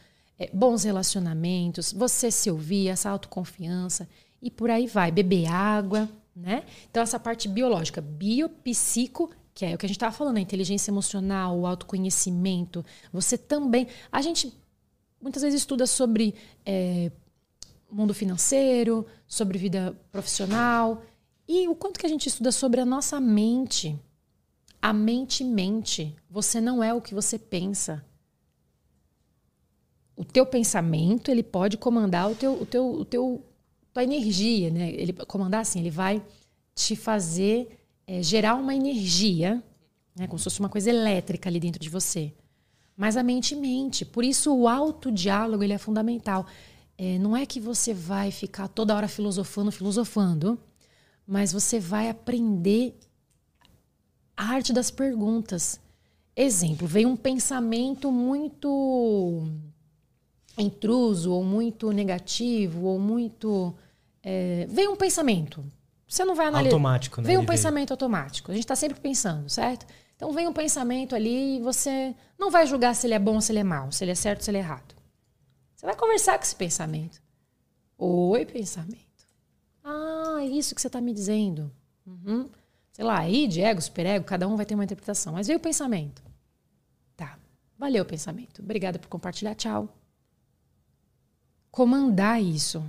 bons relacionamentos, você se ouvir, essa autoconfiança e por aí vai. Beber água, né? Então essa parte biológica, biopsico, que é o que a gente estava falando, a inteligência emocional, o autoconhecimento. Você também... A gente muitas vezes estuda sobre mundo financeiro, sobre vida profissional. E o quanto que a gente estuda sobre a nossa mente. A mente mente. Você não é o que você pensa. O teu pensamento, ele pode comandar tua energia, né? Ele comandar assim, ele vai te fazer... gerar uma energia, né, como se fosse uma coisa elétrica ali dentro de você. Mas a mente mente. Por isso o autodiálogo ele é fundamental. Não é que você vai ficar toda hora filosofando, mas você vai aprender a arte das perguntas. Exemplo, veio um pensamento muito intruso, ou muito negativo, ou muito... veio um pensamento... Você não vai analisar. Automático, né? Vem um pensamento automático. A gente está sempre pensando, certo? Então vem um pensamento ali e você não vai julgar se ele é bom ou se ele é mau, se ele é certo ou se ele é errado. Você vai conversar com esse pensamento. Oi, pensamento. Ah, é isso que você está me dizendo. Uhum. Sei lá, aí, de ego, superego, cada um vai ter uma interpretação. Mas veio o pensamento. Tá. Valeu, pensamento. Obrigada por compartilhar. Tchau. Comandar isso.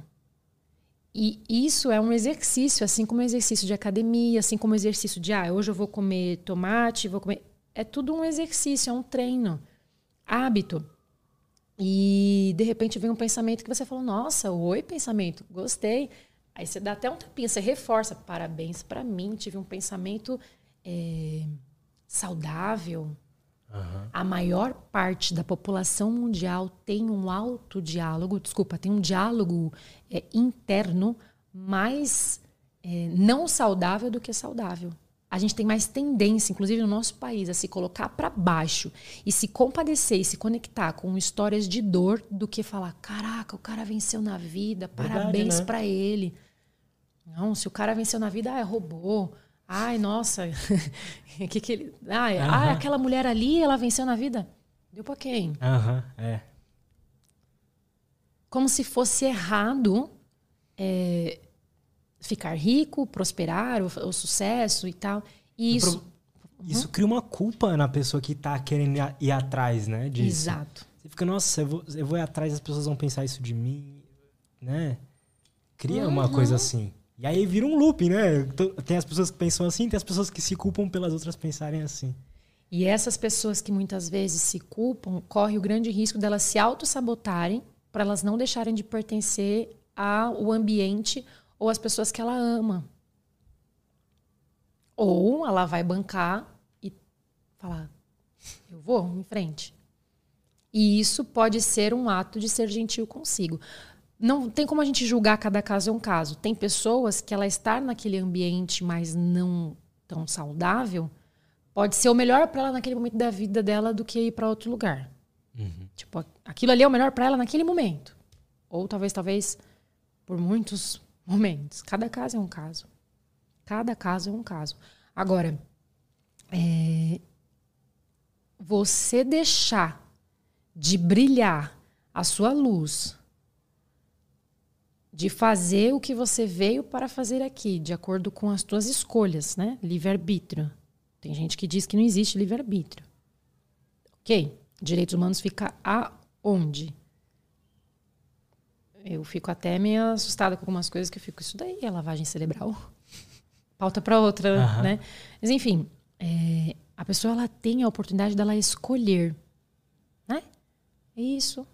E isso é um exercício, assim como um exercício de academia, assim como um exercício de, hoje eu vou comer tomate, vou comer... É tudo um exercício, é um treino, hábito. E, de repente, vem um pensamento que você fala, nossa, oi, pensamento, gostei. Aí você dá até um tapinha, você reforça, parabéns pra mim, tive um pensamento saudável. Uhum. A maior parte da população mundial tem um autodiálogo, tem um diálogo interno mais não saudável do que saudável. A gente tem mais tendência, inclusive no nosso país, a se colocar para baixo e se compadecer e se conectar com histórias de dor do que falar, caraca, o cara venceu na vida, parabéns, né? Pra ele. Não, se o cara venceu na vida, é robô. Ai, nossa, que ele... Ai, uhum. Ah, aquela mulher ali, ela venceu na vida? Deu pra quem? Aham, uhum, é. Como se fosse errado ficar rico, prosperar, o sucesso e tal. E isso... Isso cria uma culpa na pessoa que tá querendo ir atrás, né? Disso. Exato. Você fica, nossa, eu vou ir atrás, as pessoas vão pensar isso de mim, né? Cria uma coisa assim. E aí vira um looping, né? Tem as pessoas que pensam assim, tem as pessoas que se culpam pelas outras pensarem assim. E essas pessoas que muitas vezes se culpam, corre o grande risco delas se autossabotarem para elas não deixarem de pertencer ao ambiente ou às pessoas que ela ama. Ou ela vai bancar e falar, eu vou em frente. E isso pode ser um ato de ser gentil consigo. Não tem como a gente julgar, cada caso é um caso. Tem pessoas que ela estar naquele ambiente, mas não tão saudável, pode ser o melhor para ela naquele momento da vida dela do que ir para outro lugar. Uhum. Tipo, aquilo ali é o melhor para ela naquele momento. Ou talvez por muitos momentos. Cada caso é um caso. Cada caso é um caso. Agora, você deixar de brilhar a sua luz, de fazer o que você veio para fazer aqui, de acordo com as suas escolhas, né? Livre-arbítrio. Tem gente que diz que não existe livre-arbítrio. Ok. Direitos humanos fica aonde? Eu fico até meio assustada com algumas coisas que eu fico, isso daí é lavagem cerebral. Pauta para outra, né? Mas enfim, a pessoa ela tem a oportunidade dela escolher, né? Isso.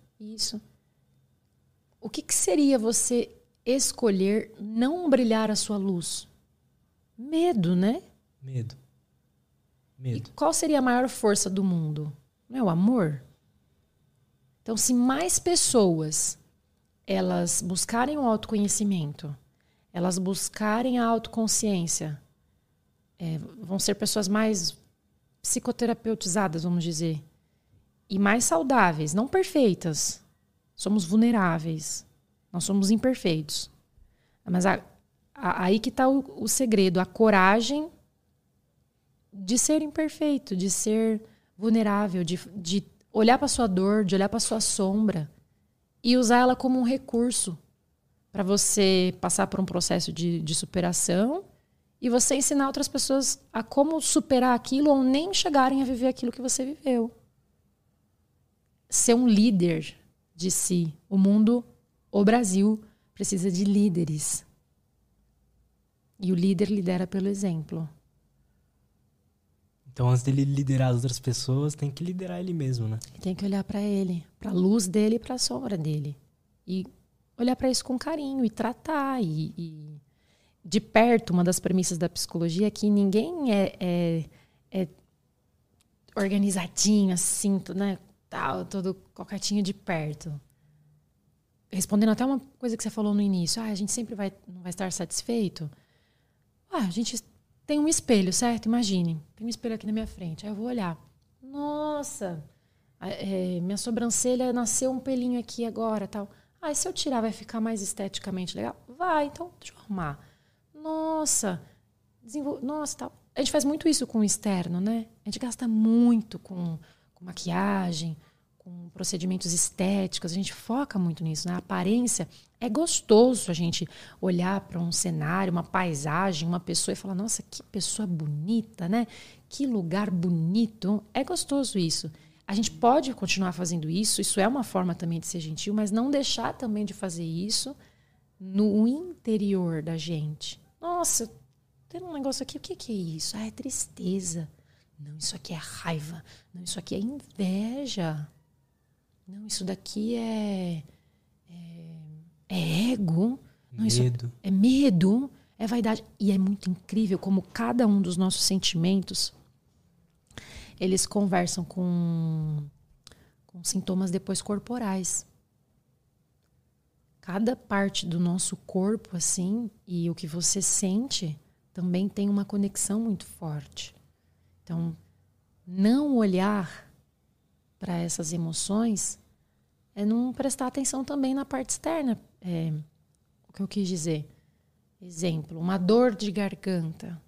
O que seria você escolher não brilhar a sua luz? Medo, né? Medo. E qual seria a maior força do mundo? Não é o amor? Então, se mais pessoas elas buscarem o autoconhecimento, elas buscarem a autoconsciência, vão ser pessoas mais psicoterapeutizadas, vamos dizer, e mais saudáveis, não perfeitas. Somos vulneráveis, nós somos imperfeitos. Mas aí que está o segredo, a coragem de ser imperfeito, de ser vulnerável, de olhar para sua dor, de olhar para sua sombra e usar ela como um recurso para você passar por um processo de superação e você ensinar outras pessoas a como superar aquilo ou nem chegarem a viver aquilo que você viveu. Ser um líder de si. O mundo, o Brasil, precisa de líderes. E o líder lidera pelo exemplo. Então, antes dele liderar as outras pessoas, tem que liderar ele mesmo, né? Tem que olhar para ele, para a luz dele e para a sombra dele. E olhar para isso com carinho e tratar. E de perto, uma das premissas da psicologia é que ninguém é organizadinho, assim, né? Todo coquetinho de perto. Respondendo até uma coisa que você falou no início. A gente sempre não vai estar satisfeito. A gente tem um espelho, certo? Imagine. Tem um espelho aqui na minha frente. Aí eu vou olhar. Nossa! Minha sobrancelha nasceu um pelinho aqui agora, tal. E se eu tirar, vai ficar mais esteticamente legal? Vai, então deixa eu arrumar. Nossa, tal. A gente faz muito isso com o externo, né? A gente gasta muito com maquiagem, com procedimentos estéticos. A gente foca muito nisso, né? A aparência. É gostoso a gente olhar para um cenário, uma paisagem, uma pessoa e falar, nossa, que pessoa bonita, né? Que lugar bonito. É gostoso isso. A gente pode continuar fazendo isso, isso é uma forma também de ser gentil, mas não deixar também de fazer isso no interior da gente. Nossa, tem um negócio aqui, o que é isso? É tristeza. Não, isso aqui é raiva. Não, isso aqui é inveja. Não, isso daqui é ego. Não, isso é medo, é vaidade. E é muito incrível como cada um dos nossos sentimentos eles conversam com sintomas depois corporais. Cada parte do nosso corpo, assim, e o que você sente também tem uma conexão muito forte. Então, não olhar para essas emoções é não prestar atenção também na parte externa. O que eu quis dizer? Exemplo, uma dor de garganta.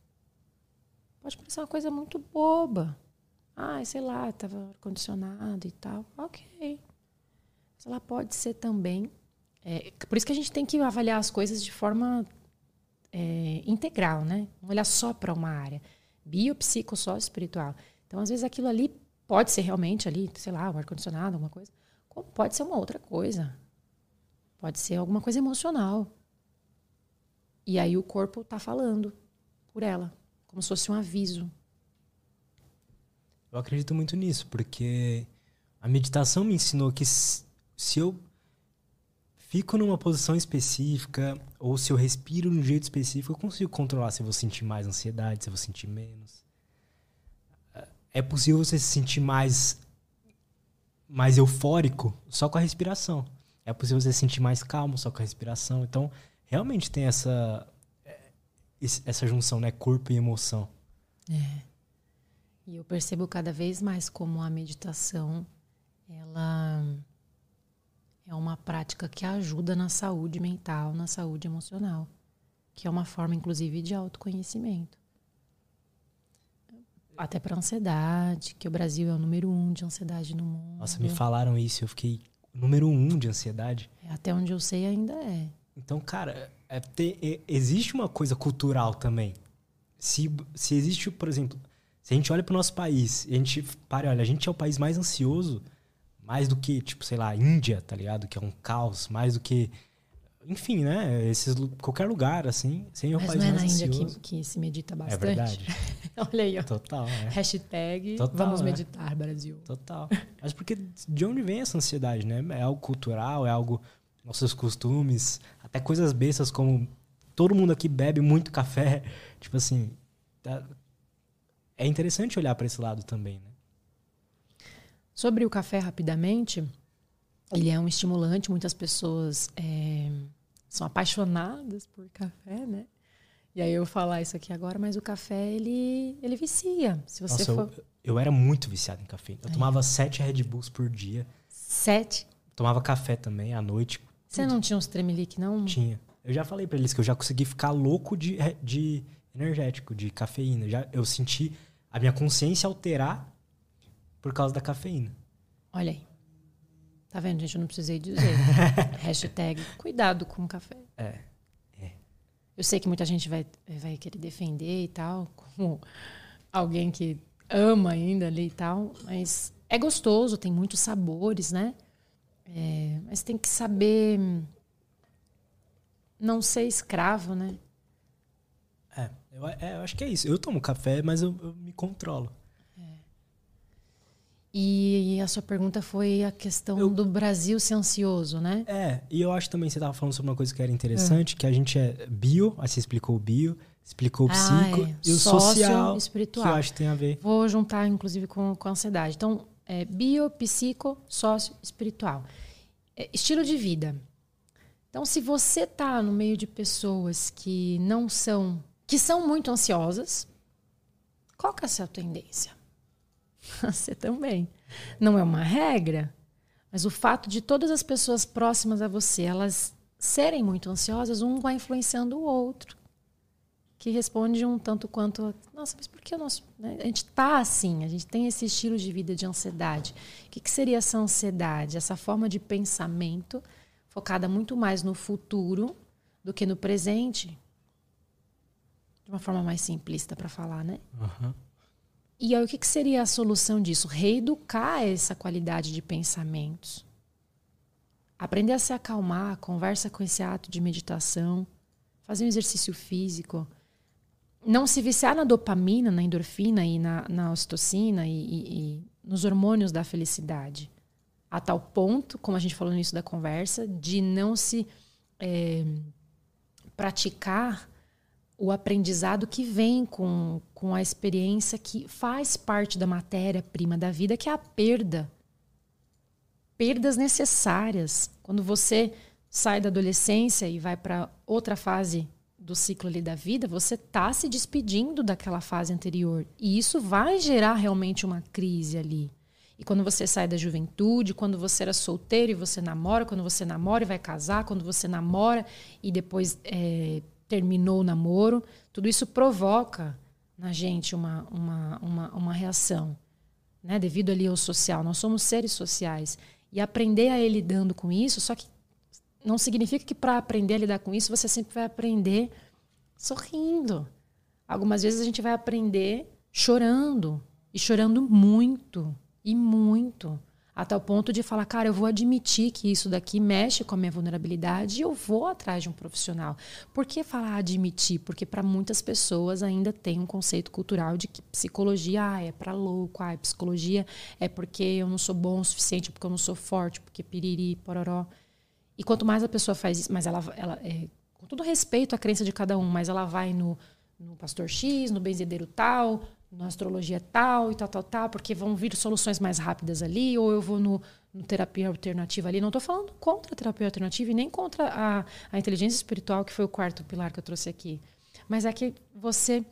Pode parecer uma coisa muito boba. Sei lá, estava ar-condicionado e tal. Ok. Mas ela pode ser também... por isso que a gente tem que avaliar as coisas de forma integral, né? Não olhar só para uma área. Biopsicossocial espiritual. Então, às vezes, aquilo ali pode ser realmente ali, sei lá, um ar-condicionado, alguma coisa. Como pode ser uma outra coisa. Pode ser alguma coisa emocional. E aí o corpo está falando por ela. Como se fosse um aviso. Eu acredito muito nisso, porque a meditação me ensinou que se eu fico numa posição específica ou se eu respiro de um jeito específico, eu consigo controlar se eu vou sentir mais ansiedade, se eu vou sentir menos. É possível você se sentir mais eufórico só com a respiração. É possível você se sentir mais calmo só com a respiração. Então, realmente tem essa junção, né? Corpo e emoção. E eu percebo cada vez mais como a meditação, ela é é uma prática que ajuda na saúde mental, na saúde emocional, que é uma forma, inclusive, de autoconhecimento. Até para ansiedade, que o Brasil é o número 1 de ansiedade no mundo. Nossa, me falaram isso, eu fiquei número 1 de ansiedade. Até onde eu sei ainda é. Então, cara, existe uma coisa cultural também. Se existe, por exemplo, se a gente olha pro nosso país, a gente para, olha, a gente é o país mais ansioso, mais do que, tipo, sei lá, a Índia, tá ligado? Que é um caos, mais do que... Enfim, né? Qualquer lugar, assim, sem o país mais ansioso. Mas não é na Índia que se medita bastante? É verdade. Olha aí, ó. Total, é. Hashtag total, vamos meditar, Brasil. Total. Mas porque de onde vem essa ansiedade, né? É algo cultural, é algo... Nossos costumes, até coisas bestas como... Todo mundo aqui bebe muito café. Tipo assim... É interessante olhar para esse lado também, né? Sobre o café, rapidamente... Ele é um estimulante, muitas pessoas são apaixonadas por café, né? E aí eu vou falar isso aqui agora, mas o café, ele vicia. Se você Nossa, for... eu era muito viciado em cafeína. Eu tomava 7 Red Bulls por dia. 7? Tomava café também, à noite. Você não tinha uns tremelique, não? Tinha. Eu já falei pra eles que eu já consegui ficar louco de energético, de cafeína. Eu senti a minha consciência alterar por causa da cafeína. Olha aí. Tá vendo, gente? Eu não precisei dizer. Hashtag cuidado com o café. É. Eu sei que muita gente vai querer defender e tal, como alguém que ama ainda ali e tal, mas é gostoso, tem muitos sabores, né? Mas tem que saber não ser escravo, né? Eu acho que é isso. Eu tomo café, mas eu me controlo. E a sua pergunta foi a questão do Brasil ser ansioso, né? E eu acho também que você estava falando sobre uma coisa que era interessante, que a gente é bio, aí você explicou o bio, explicou o psico, e o social, espiritual, que eu acho que tem a ver. Vou juntar, inclusive, com a ansiedade. Então, bio, psico, sócio, espiritual. Estilo de vida. Então, se você está no meio de pessoas que não são... Que são muito ansiosas, qual que é a sua tendência? Você também. Não é uma regra, mas o fato de todas as pessoas próximas a você, elas serem muito ansiosas, um vai influenciando o outro, que responde um tanto quanto... Nossa, mas por que o nosso... A gente tá assim, a gente tem esse estilo de vida de ansiedade. O que seria essa ansiedade? Essa forma de pensamento focada muito mais no futuro do que no presente. De uma forma mais simplista para falar, né? Uhum. E aí, o que seria a solução disso? Reeducar essa qualidade de pensamentos. Aprender a se acalmar, conversa com esse ato de meditação, fazer um exercício físico. Não se viciar na dopamina, na endorfina e na ocitocina e nos hormônios da felicidade. A tal ponto, como a gente falou no início da conversa, de não se praticar o aprendizado que vem com a experiência que faz parte da matéria-prima da vida, que é a perda. Perdas necessárias. Quando você sai da adolescência e vai para outra fase do ciclo ali da vida, você está se despedindo daquela fase anterior. E isso vai gerar realmente uma crise ali. E quando você sai da juventude, quando você era solteiro e você namora, quando você namora e vai casar, quando você namora e depois... terminou o namoro, tudo isso provoca na gente uma reação, né? Devido ali ao social. Nós somos seres sociais. E aprender a ir lidando com isso, só que não significa que para aprender a lidar com isso, você sempre vai aprender sorrindo. Algumas vezes a gente vai aprender chorando, e chorando muito, e muito. A tal ponto de falar, cara, eu vou admitir que isso daqui mexe com a minha vulnerabilidade e eu vou atrás de um profissional. Por que falar admitir? Porque para muitas pessoas ainda tem um conceito cultural de que psicologia é para louco, psicologia é porque eu não sou bom o suficiente, porque eu não sou forte, porque piriri, pororó. E quanto mais a pessoa faz isso, mas ela com todo respeito à crença de cada um, mas ela vai no pastor X, no benzedeiro tal... na astrologia tal e tal, tal, tal, porque vão vir soluções mais rápidas ali, ou eu vou no terapia alternativa ali. Não estou falando contra a terapia alternativa e nem contra a inteligência espiritual, que foi o quarto pilar que eu trouxe aqui. Mas é que você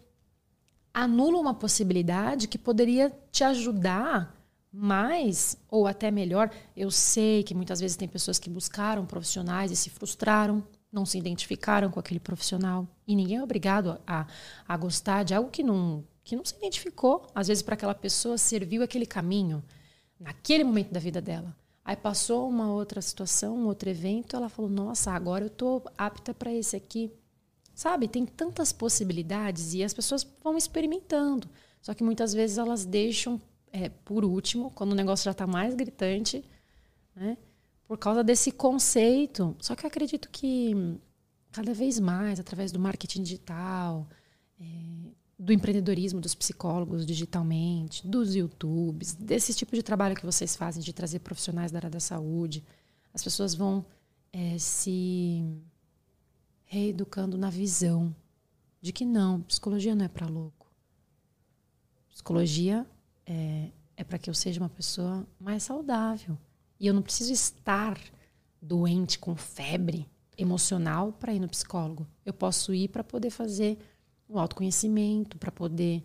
anula uma possibilidade que poderia te ajudar Mas, ou até melhor, eu sei que muitas vezes tem pessoas que buscaram profissionais e se frustraram, não se identificaram com aquele profissional. E ninguém é obrigado a gostar de algo que não se identificou. Às vezes, para aquela pessoa, serviu aquele caminho naquele momento da vida dela. Aí passou uma outra situação, um outro evento, ela falou, nossa, agora eu estou apta para esse aqui. Sabe, tem tantas possibilidades e as pessoas vão experimentando. Só que muitas vezes elas deixam por último, quando o negócio já está mais gritante, né? Por causa desse conceito. Só que eu acredito que cada vez mais, através do marketing digital, do empreendedorismo, dos psicólogos digitalmente, dos YouTubes, desse tipo de trabalho que vocês fazem de trazer profissionais da área da saúde, as pessoas vão se reeducando na visão de que não, psicologia não é para louco. Psicologia é para que eu seja uma pessoa mais saudável. E eu não preciso estar doente com febre emocional para ir no psicólogo. Eu posso ir para poder fazer o autoconhecimento, para poder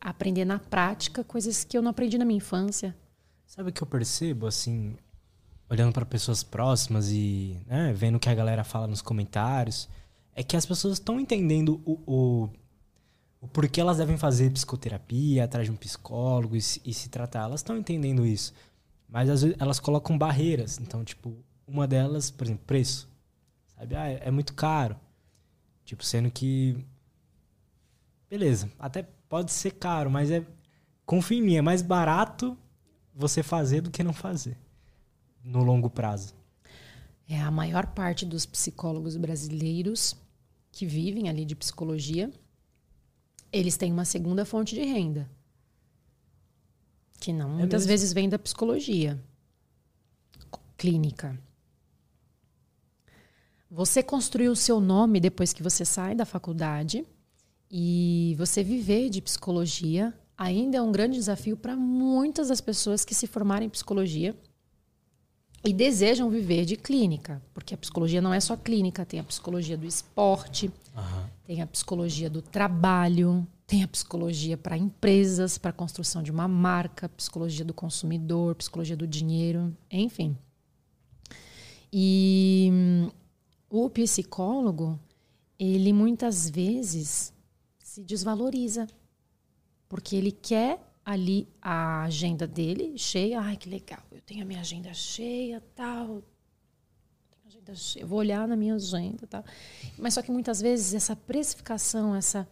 aprender na prática coisas que eu não aprendi na minha infância. Sabe o que eu percebo, assim, olhando para pessoas próximas e vendo o que a galera fala nos comentários, é que as pessoas estão entendendo o porquê elas devem fazer psicoterapia, atrás de um psicólogo e se tratar. Elas estão entendendo isso, mas às vezes elas colocam barreiras. Então, tipo, uma delas, por exemplo, preço. Sabe? Ah, é muito caro. Tipo, sendo que... Beleza, até pode ser caro, mas confia em mim, é mais barato você fazer do que não fazer, no longo prazo. A maior parte dos psicólogos brasileiros que vivem ali de psicologia, eles têm uma segunda fonte de renda, que não muitas vezes vem da psicologia clínica. Você construiu o seu nome depois que você sai da faculdade... E você viver de psicologia ainda é um grande desafio para muitas das pessoas que se formaram em psicologia e desejam viver de clínica. Porque a psicologia não é só clínica, tem a psicologia do esporte, tem a psicologia do trabalho, tem a psicologia para empresas, para a construção de uma marca, psicologia do consumidor, psicologia do dinheiro, enfim. E o psicólogo, ele muitas vezes... se desvaloriza, porque ele quer ali a agenda dele cheia. Ai, que legal, eu tenho a minha agenda cheia, tal, eu vou olhar na minha agenda, tal. Mas só que muitas vezes essa precificação, essa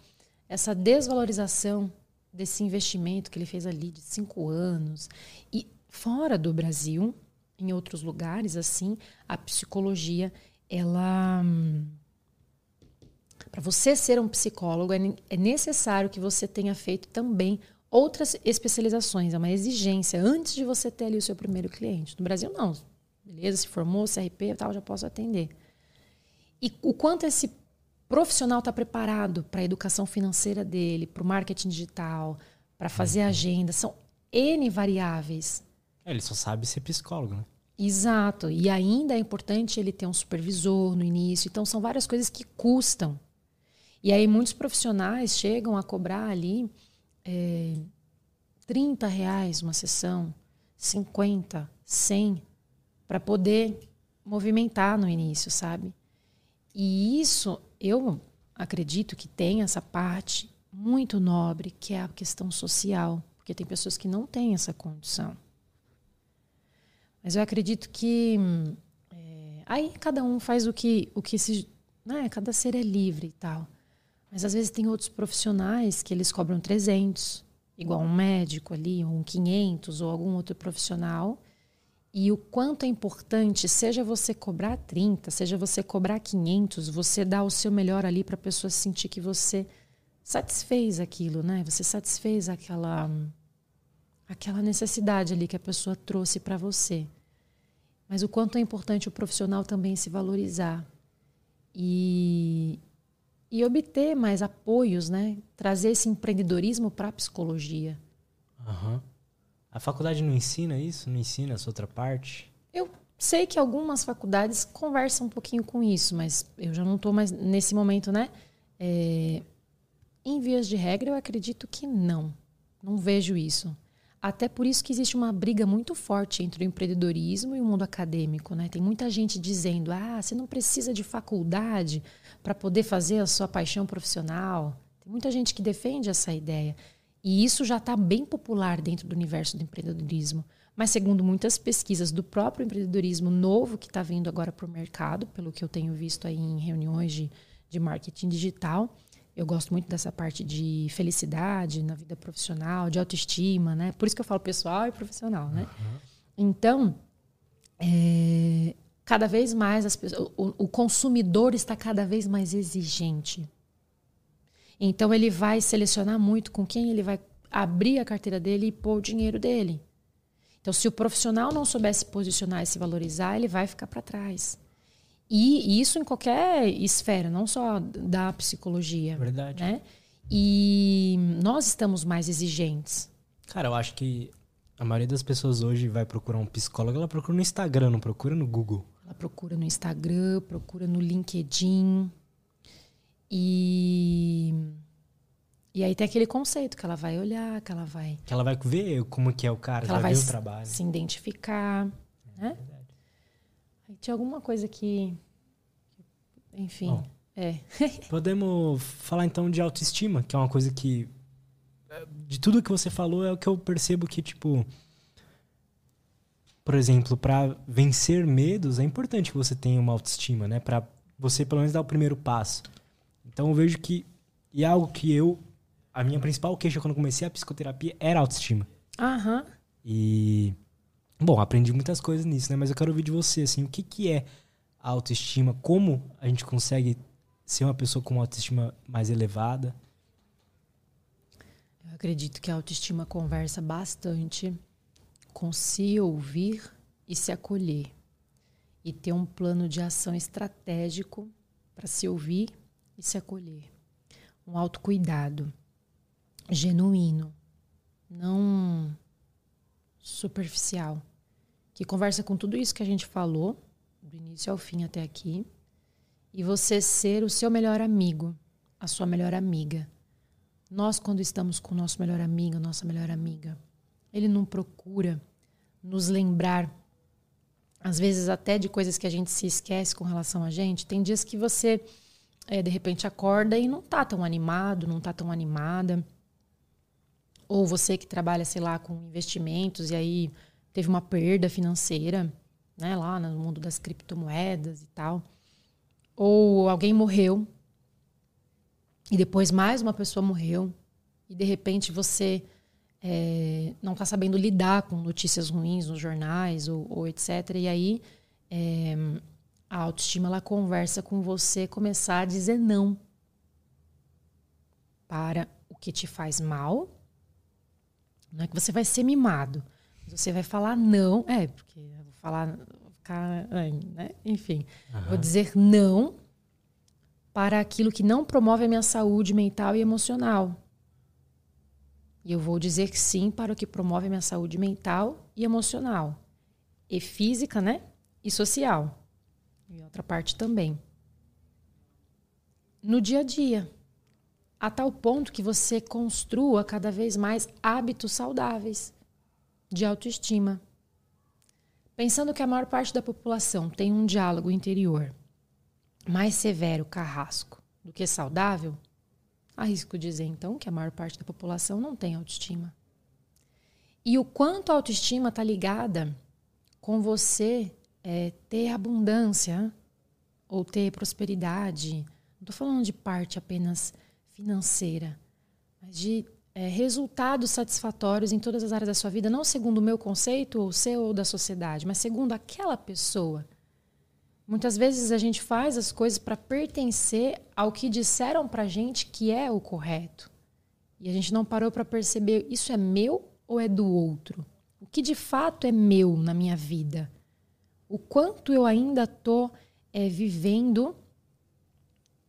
desvalorização desse investimento que ele fez ali de 5 anos, e fora do Brasil, em outros lugares, assim, a psicologia, ela... Para você ser um psicólogo, é necessário que você tenha feito também outras especializações. É uma exigência antes de você ter ali o seu primeiro cliente. No Brasil, não. Beleza, se formou, CRP e tal, já posso atender. E o quanto esse profissional está preparado para a educação financeira dele, para o marketing digital, para fazer agenda, são N variáveis. Ele só sabe ser psicólogo, né? Exato. E ainda é importante ele ter um supervisor no início. Então, são várias coisas que custam. E aí muitos profissionais chegam a cobrar ali R$30 uma sessão, 50, 100, para poder movimentar no início, sabe? E isso, eu acredito que tem essa parte muito nobre, que é a questão social, porque tem pessoas que não têm essa condição. Mas eu acredito que aí cada um faz o que se... Né, cada ser é livre e tal. Mas às vezes tem outros profissionais que eles cobram 300, igual um médico ali, ou um 500, ou algum outro profissional. E o quanto é importante, seja você cobrar 30, seja você cobrar 500, você dá o seu melhor ali para a pessoa sentir que você satisfez aquilo, né? Você satisfez aquela necessidade ali que a pessoa trouxe para você. Mas o quanto é importante o profissional também se valorizar e obter mais apoios, né? Trazer esse empreendedorismo para a psicologia. A faculdade não ensina isso? Não ensina essa outra parte? Eu sei que algumas faculdades conversam um pouquinho com isso, mas eu já não estou mais nesse momento, né? Em vias de regra, eu acredito que não. Não vejo isso. Até por isso que existe uma briga muito forte entre o empreendedorismo e o mundo acadêmico, né? Tem muita gente dizendo, ah, você não precisa de faculdade para poder fazer a sua paixão profissional. Tem muita gente que defende essa ideia. E isso já está bem popular dentro do universo do empreendedorismo. Mas segundo muitas pesquisas do próprio empreendedorismo novo que está vindo agora para o mercado, pelo que eu tenho visto aí em reuniões de marketing digital, eu gosto muito dessa parte de felicidade na vida profissional, de autoestima, né? Por isso que eu falo pessoal e profissional, né? Uhum. Então, cada vez mais as pessoas, o consumidor está cada vez mais exigente. Então, ele vai selecionar muito com quem ele vai abrir a carteira dele e pôr o dinheiro dele. Então, se o profissional não souber se posicionar e se valorizar, ele vai ficar para trás. E isso em qualquer esfera, não só da psicologia. Verdade. Né? E nós estamos mais exigentes. Cara, eu acho que a maioria das pessoas hoje vai procurar um psicólogo, ela procura no Instagram, não procura no Google. Ela procura no Instagram, procura no LinkedIn. E aí tem aquele conceito que ela vai olhar, que ela vai... Que ela vai ver como que é o cara, que ela vai ver o trabalho. Se identificar, né? Verdade. Aí tinha alguma coisa que... Enfim, bom, podemos falar então de autoestima, que é uma coisa que... De tudo que você falou é o que eu percebo que, tipo... Por exemplo, para vencer medos é importante que você tenha uma autoestima, né? Para você pelo menos dar o primeiro passo. Então eu vejo que... E algo que eu... A minha principal queixa quando comecei a psicoterapia era a autoestima. Aham. E... Bom, aprendi muitas coisas nisso, né? Mas eu quero ouvir de você, assim, o que é a autoestima? Como a gente consegue ser uma pessoa com uma autoestima mais elevada? Eu acredito que a autoestima conversa bastante com se ouvir e se acolher. E ter um plano de ação estratégico para se ouvir e se acolher. Um autocuidado genuíno, não superficial, que conversa com tudo isso que a gente falou, do início ao fim até aqui, e você ser o seu melhor amigo, a sua melhor amiga. Nós, quando estamos com o nosso melhor amigo, nossa melhor amiga, ele não procura nos lembrar, às vezes até de coisas que a gente se esquece com relação a gente. Tem dias que você, de repente, acorda e não tá tão animado, não tá tão animada. Ou você que trabalha, sei lá, com investimentos e aí teve uma perda financeira, né, lá no mundo das criptomoedas e tal. Ou alguém morreu e depois mais uma pessoa morreu e de repente você não está sabendo lidar com notícias ruins nos jornais ou etc. E aí a autoestima ela conversa com você começar a dizer não para o que te faz mal. Não é que você vai ser mimado. Você vai falar não. Porque eu vou falar... Né? Enfim. Uhum. Vou dizer não para aquilo que não promove a minha saúde mental e emocional. E eu vou dizer que sim para o que promove a minha saúde mental e emocional. E física, né? E social. E outra parte também. No dia a dia. A tal ponto que você construa cada vez mais hábitos saudáveis de autoestima. Pensando que a maior parte da população tem um diálogo interior mais severo, carrasco, do que saudável, arrisco dizer, então, que a maior parte da população não tem autoestima. E o quanto a autoestima está ligada com você ter abundância ou ter prosperidade. Não estou falando de parte apenas... financeira, mas de resultados satisfatórios em todas as áreas da sua vida, não segundo o meu conceito, ou o seu, ou da sociedade, mas segundo aquela pessoa. Muitas vezes a gente faz as coisas para pertencer ao que disseram para a gente que é o correto. E a gente não parou para perceber, isso é meu ou é do outro? O que de fato é meu na minha vida? O quanto eu ainda estou vivendo...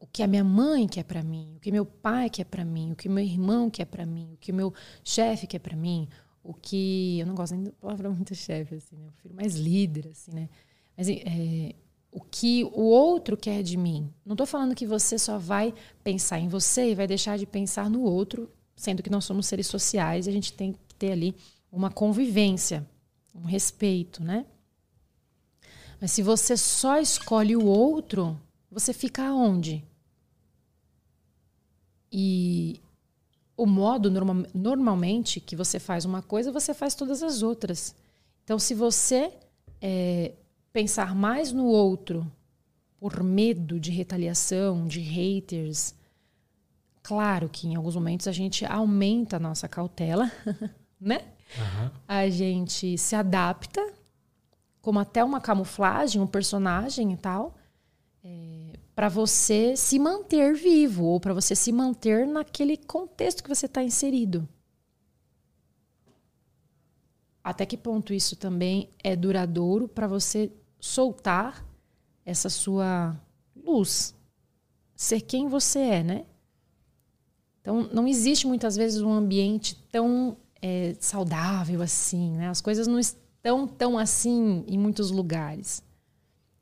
O que a minha mãe quer pra mim, o que meu pai quer pra mim, o que meu irmão quer pra mim, o que meu chefe quer pra mim, o que... Eu não gosto nem da palavra muito chefe, assim, né? Eu prefiro mais líder, assim, né? Mas o que o outro quer de mim. Não tô falando que você só vai pensar em você e vai deixar de pensar no outro, sendo que nós somos seres sociais e a gente tem que ter ali uma convivência, um respeito, né? Mas se você só escolhe o outro, você fica aonde? E o modo normalmente que você faz uma coisa, você faz todas as outras. Então, se você pensar mais no outro por medo de retaliação, de haters, claro que em alguns momentos a gente aumenta a nossa cautela, né? Uhum. A gente se adapta, como até uma camuflagem, um personagem e tal, para você se manter vivo ou para você se manter naquele contexto que você está inserido. Até que ponto isso também é duradouro para você soltar essa sua luz, ser quem você é, né? Então, não existe muitas vezes um ambiente tão saudável assim, né? As coisas não estão tão assim em muitos lugares.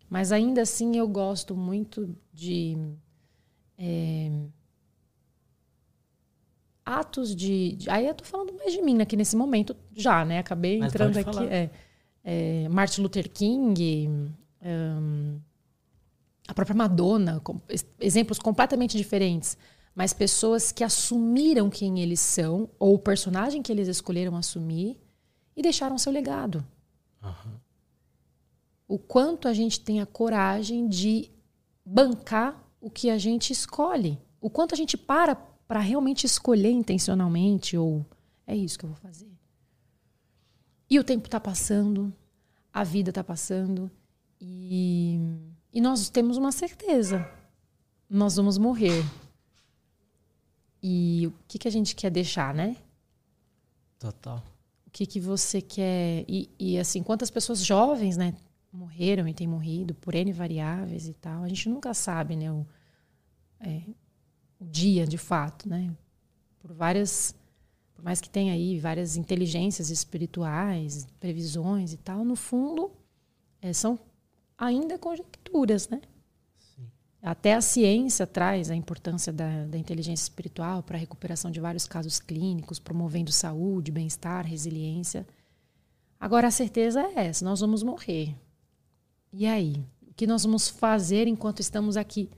Mas ainda assim eu gosto muito de atos de... Aí eu tô falando mais de mim aqui nesse momento já, né? Acabei entrando aqui. Martin Luther King, a própria Madonna, exemplos completamente diferentes. Mas pessoas que assumiram quem eles são, ou o personagem que eles escolheram assumir, e deixaram seu legado. Uhum. O quanto a gente tem a coragem de bancar o que a gente escolhe. O quanto a gente para realmente escolher intencionalmente, ou é isso que eu vou fazer. E o tempo está passando, a vida está passando, e nós temos uma certeza. Nós vamos morrer. E o que a gente quer deixar, né? Total. O que você quer... E assim, quantas pessoas jovens, né? Morreram e têm morrido por N variáveis e tal. A gente nunca sabe, né? O dia, de fato, né? Por mais que tenha aí várias inteligências espirituais, previsões e tal, no fundo, são ainda conjecturas, né? Até a ciência traz a importância da inteligência espiritual para a recuperação de vários casos clínicos, promovendo saúde, bem-estar, resiliência. Agora, a certeza é essa, nós vamos morrer. E aí? O que nós vamos fazer enquanto estamos aqui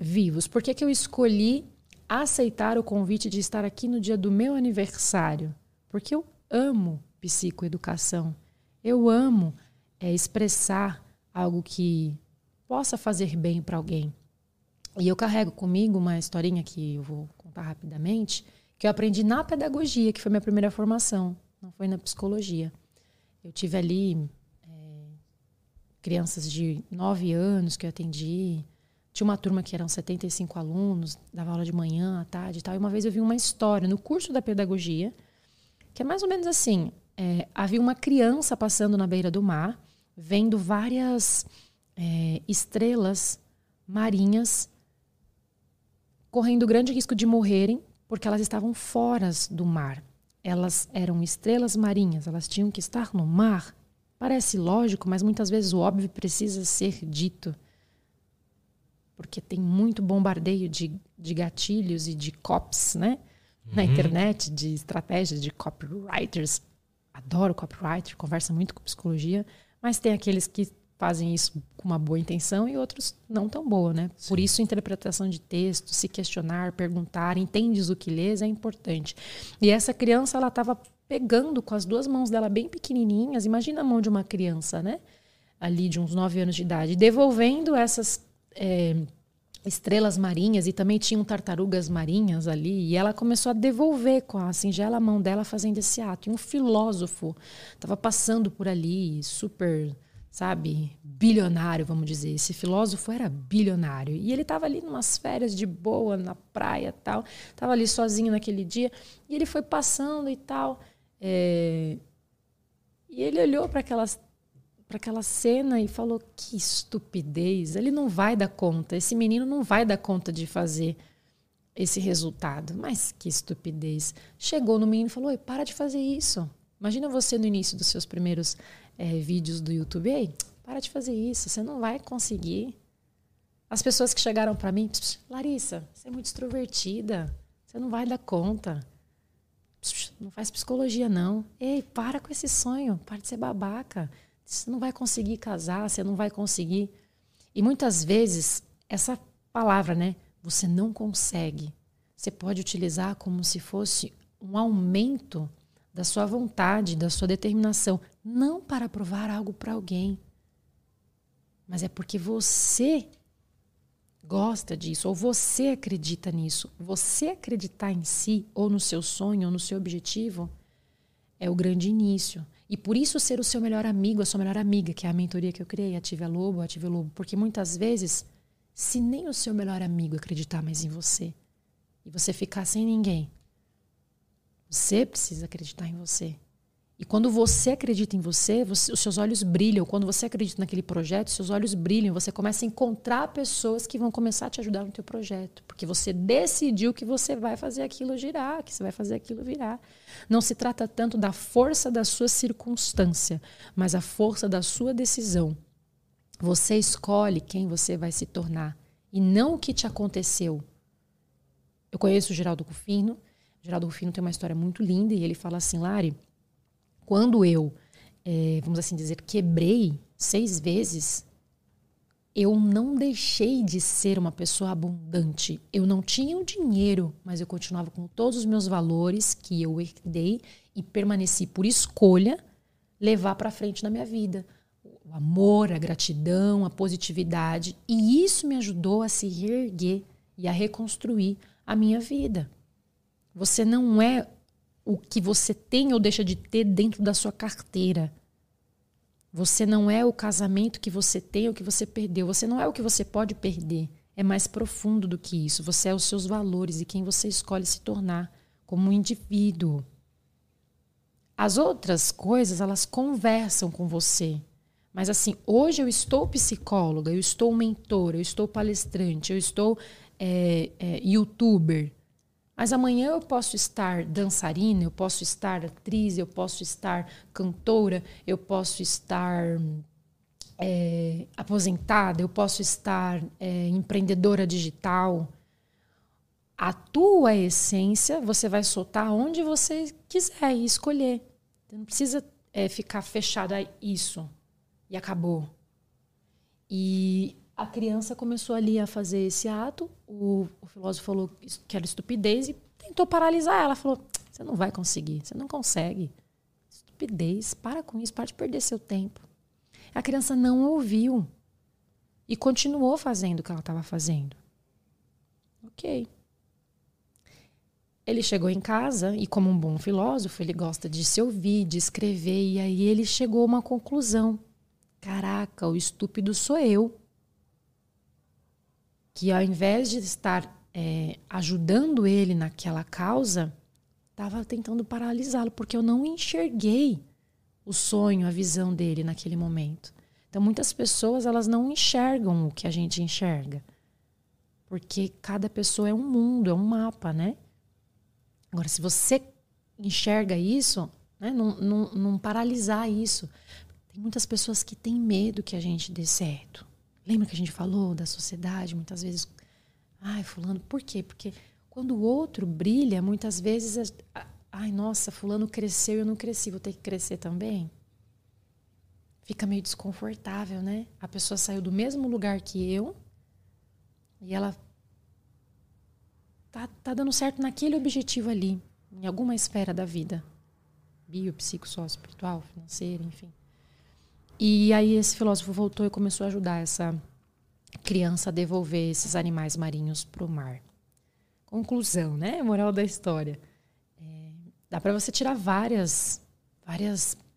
vivos? Por que eu escolhi aceitar o convite de estar aqui no dia do meu aniversário? Porque eu amo psicoeducação. Eu amo expressar algo que... possa fazer bem para alguém. E eu carrego comigo uma historinha que eu vou contar rapidamente, que eu aprendi na pedagogia, que foi minha primeira formação, não foi na psicologia. Eu tive ali crianças de 9 anos que eu atendi, tinha uma turma que eram 75 alunos, dava aula de manhã, à tarde e tal, e uma vez eu vi uma história no curso da pedagogia, que é mais ou menos assim, havia uma criança passando na beira do mar, vendo várias... estrelas marinhas correndo grande risco de morrerem porque elas estavam fora do mar. Elas eram estrelas marinhas, elas tinham que estar no mar. Parece lógico, mas muitas vezes o óbvio precisa ser dito. Porque tem muito bombardeio de gatilhos e de copies, né? Uhum. Na internet, de estratégias de copywriters. Adoro copywriter, conversa muito com psicologia, mas tem aqueles que fazem isso com uma boa intenção e outros não tão boa, né? Sim. Por isso, interpretação de texto, se questionar, perguntar, entendes o que lês, é importante. E essa criança, ela estava pegando com as duas mãos dela bem pequenininhas, imagina a mão de uma criança, né? Ali de uns 9 anos de idade, devolvendo essas estrelas marinhas, e também tinham tartarugas marinhas ali, e ela começou a devolver com a singela mão dela fazendo esse ato. E um filósofo estava passando por ali, super... sabe, bilionário, vamos dizer. Esse filósofo era bilionário. E ele estava ali numas férias de boa, na praia e tal. Estava ali sozinho naquele dia. E ele foi passando e tal. E ele olhou para aquela cena e falou, que estupidez. Ele não vai dar conta. Esse menino não vai dar conta de fazer esse resultado. Mas que estupidez. Chegou no menino e falou, para de fazer isso. Imagina você no início dos seus primeiros... vídeos do YouTube. Ei, para de fazer isso, você não vai conseguir. As pessoas que chegaram para mim, Larissa, você é muito extrovertida, você não vai dar conta. não faz psicologia não. Ei, para com esse sonho, para de ser babaca. Você não vai conseguir casar, você não vai conseguir. E muitas vezes, essa palavra, né? Você não consegue. Você pode utilizar como se fosse um aumento da sua vontade, da sua determinação. Não para provar algo para alguém. Mas é porque você gosta disso, ou você acredita nisso. Você acreditar em si, ou no seu sonho, ou no seu objetivo, é o grande início. E por isso ser o seu melhor amigo, a sua melhor amiga, que é a mentoria que eu criei, Ative a Lobo, porque muitas vezes, se nem o seu melhor amigo acreditar mais em você, e você ficar sem ninguém, você precisa acreditar em você. E quando você acredita em você, os seus olhos brilham. Quando você acredita naquele projeto, seus olhos brilham. Você começa a encontrar pessoas que vão começar a te ajudar no teu projeto. Porque você decidiu que você vai fazer aquilo girar, que você vai fazer aquilo virar. Não se trata tanto da força da sua circunstância, mas a força da sua decisão. Você escolhe quem você vai se tornar e não o que te aconteceu. Eu conheço o Geraldo Rufino. O Geraldo Rufino tem uma história muito linda e ele fala assim, Lari, quando eu, vamos assim dizer, quebrei 6 vezes, eu não deixei de ser uma pessoa abundante. Eu não tinha o dinheiro, mas eu continuava com todos os meus valores que eu herdei e permaneci por escolha levar para frente na minha vida. O amor, a gratidão, a positividade. E isso me ajudou a se reerguer e a reconstruir a minha vida. Você não é o que você tem ou deixa de ter dentro da sua carteira. Você não é o casamento que você tem ou que você perdeu. Você não é o que você pode perder. É mais profundo do que isso. Você é os seus valores e quem você escolhe se tornar como um indivíduo. As outras coisas, elas conversam com você. Mas assim, hoje eu estou psicóloga, eu estou mentora, eu estou palestrante, eu estou youtuber. Mas amanhã eu posso estar dançarina, eu posso estar atriz, eu posso estar cantora, eu posso estar aposentada, eu posso estar empreendedora digital. A tua essência você vai soltar onde você quiser e escolher. Não precisa ficar fechada a isso e acabou. E a criança começou ali a fazer esse ato, o filósofo falou que era estupidez e tentou paralisar ela, falou, você não vai conseguir, você não consegue. Estupidez, para com isso, para de perder seu tempo. A criança não ouviu e continuou fazendo o que ela estava fazendo. Ok. Ele chegou em casa e como um bom filósofo, ele gosta de se ouvir, de escrever e aí ele chegou a uma conclusão. Caraca, o estúpido sou eu. Que ao invés de estar ajudando ele naquela causa, estava tentando paralisá-lo, porque eu não enxerguei o sonho, a visão dele naquele momento. Então muitas pessoas elas não enxergam o que a gente enxerga, porque cada pessoa é um mundo, é um mapa, né? Agora se você enxerga isso, né, não paralisar isso. Tem muitas pessoas que têm medo que a gente dê certo. Lembra que a gente falou da sociedade, muitas vezes, ai, fulano, por quê? Porque quando o outro brilha, muitas vezes, ai, nossa, fulano cresceu e eu não cresci, vou ter que crescer também? Fica meio desconfortável, né? A pessoa saiu do mesmo lugar que eu e ela tá dando certo naquele objetivo ali, em alguma esfera da vida. Bio, psico, sócio, espiritual, financeira, enfim. E aí esse filósofo voltou e começou a ajudar essa criança a devolver esses animais marinhos para o mar. Conclusão, né? Moral da história. Dá para você tirar várias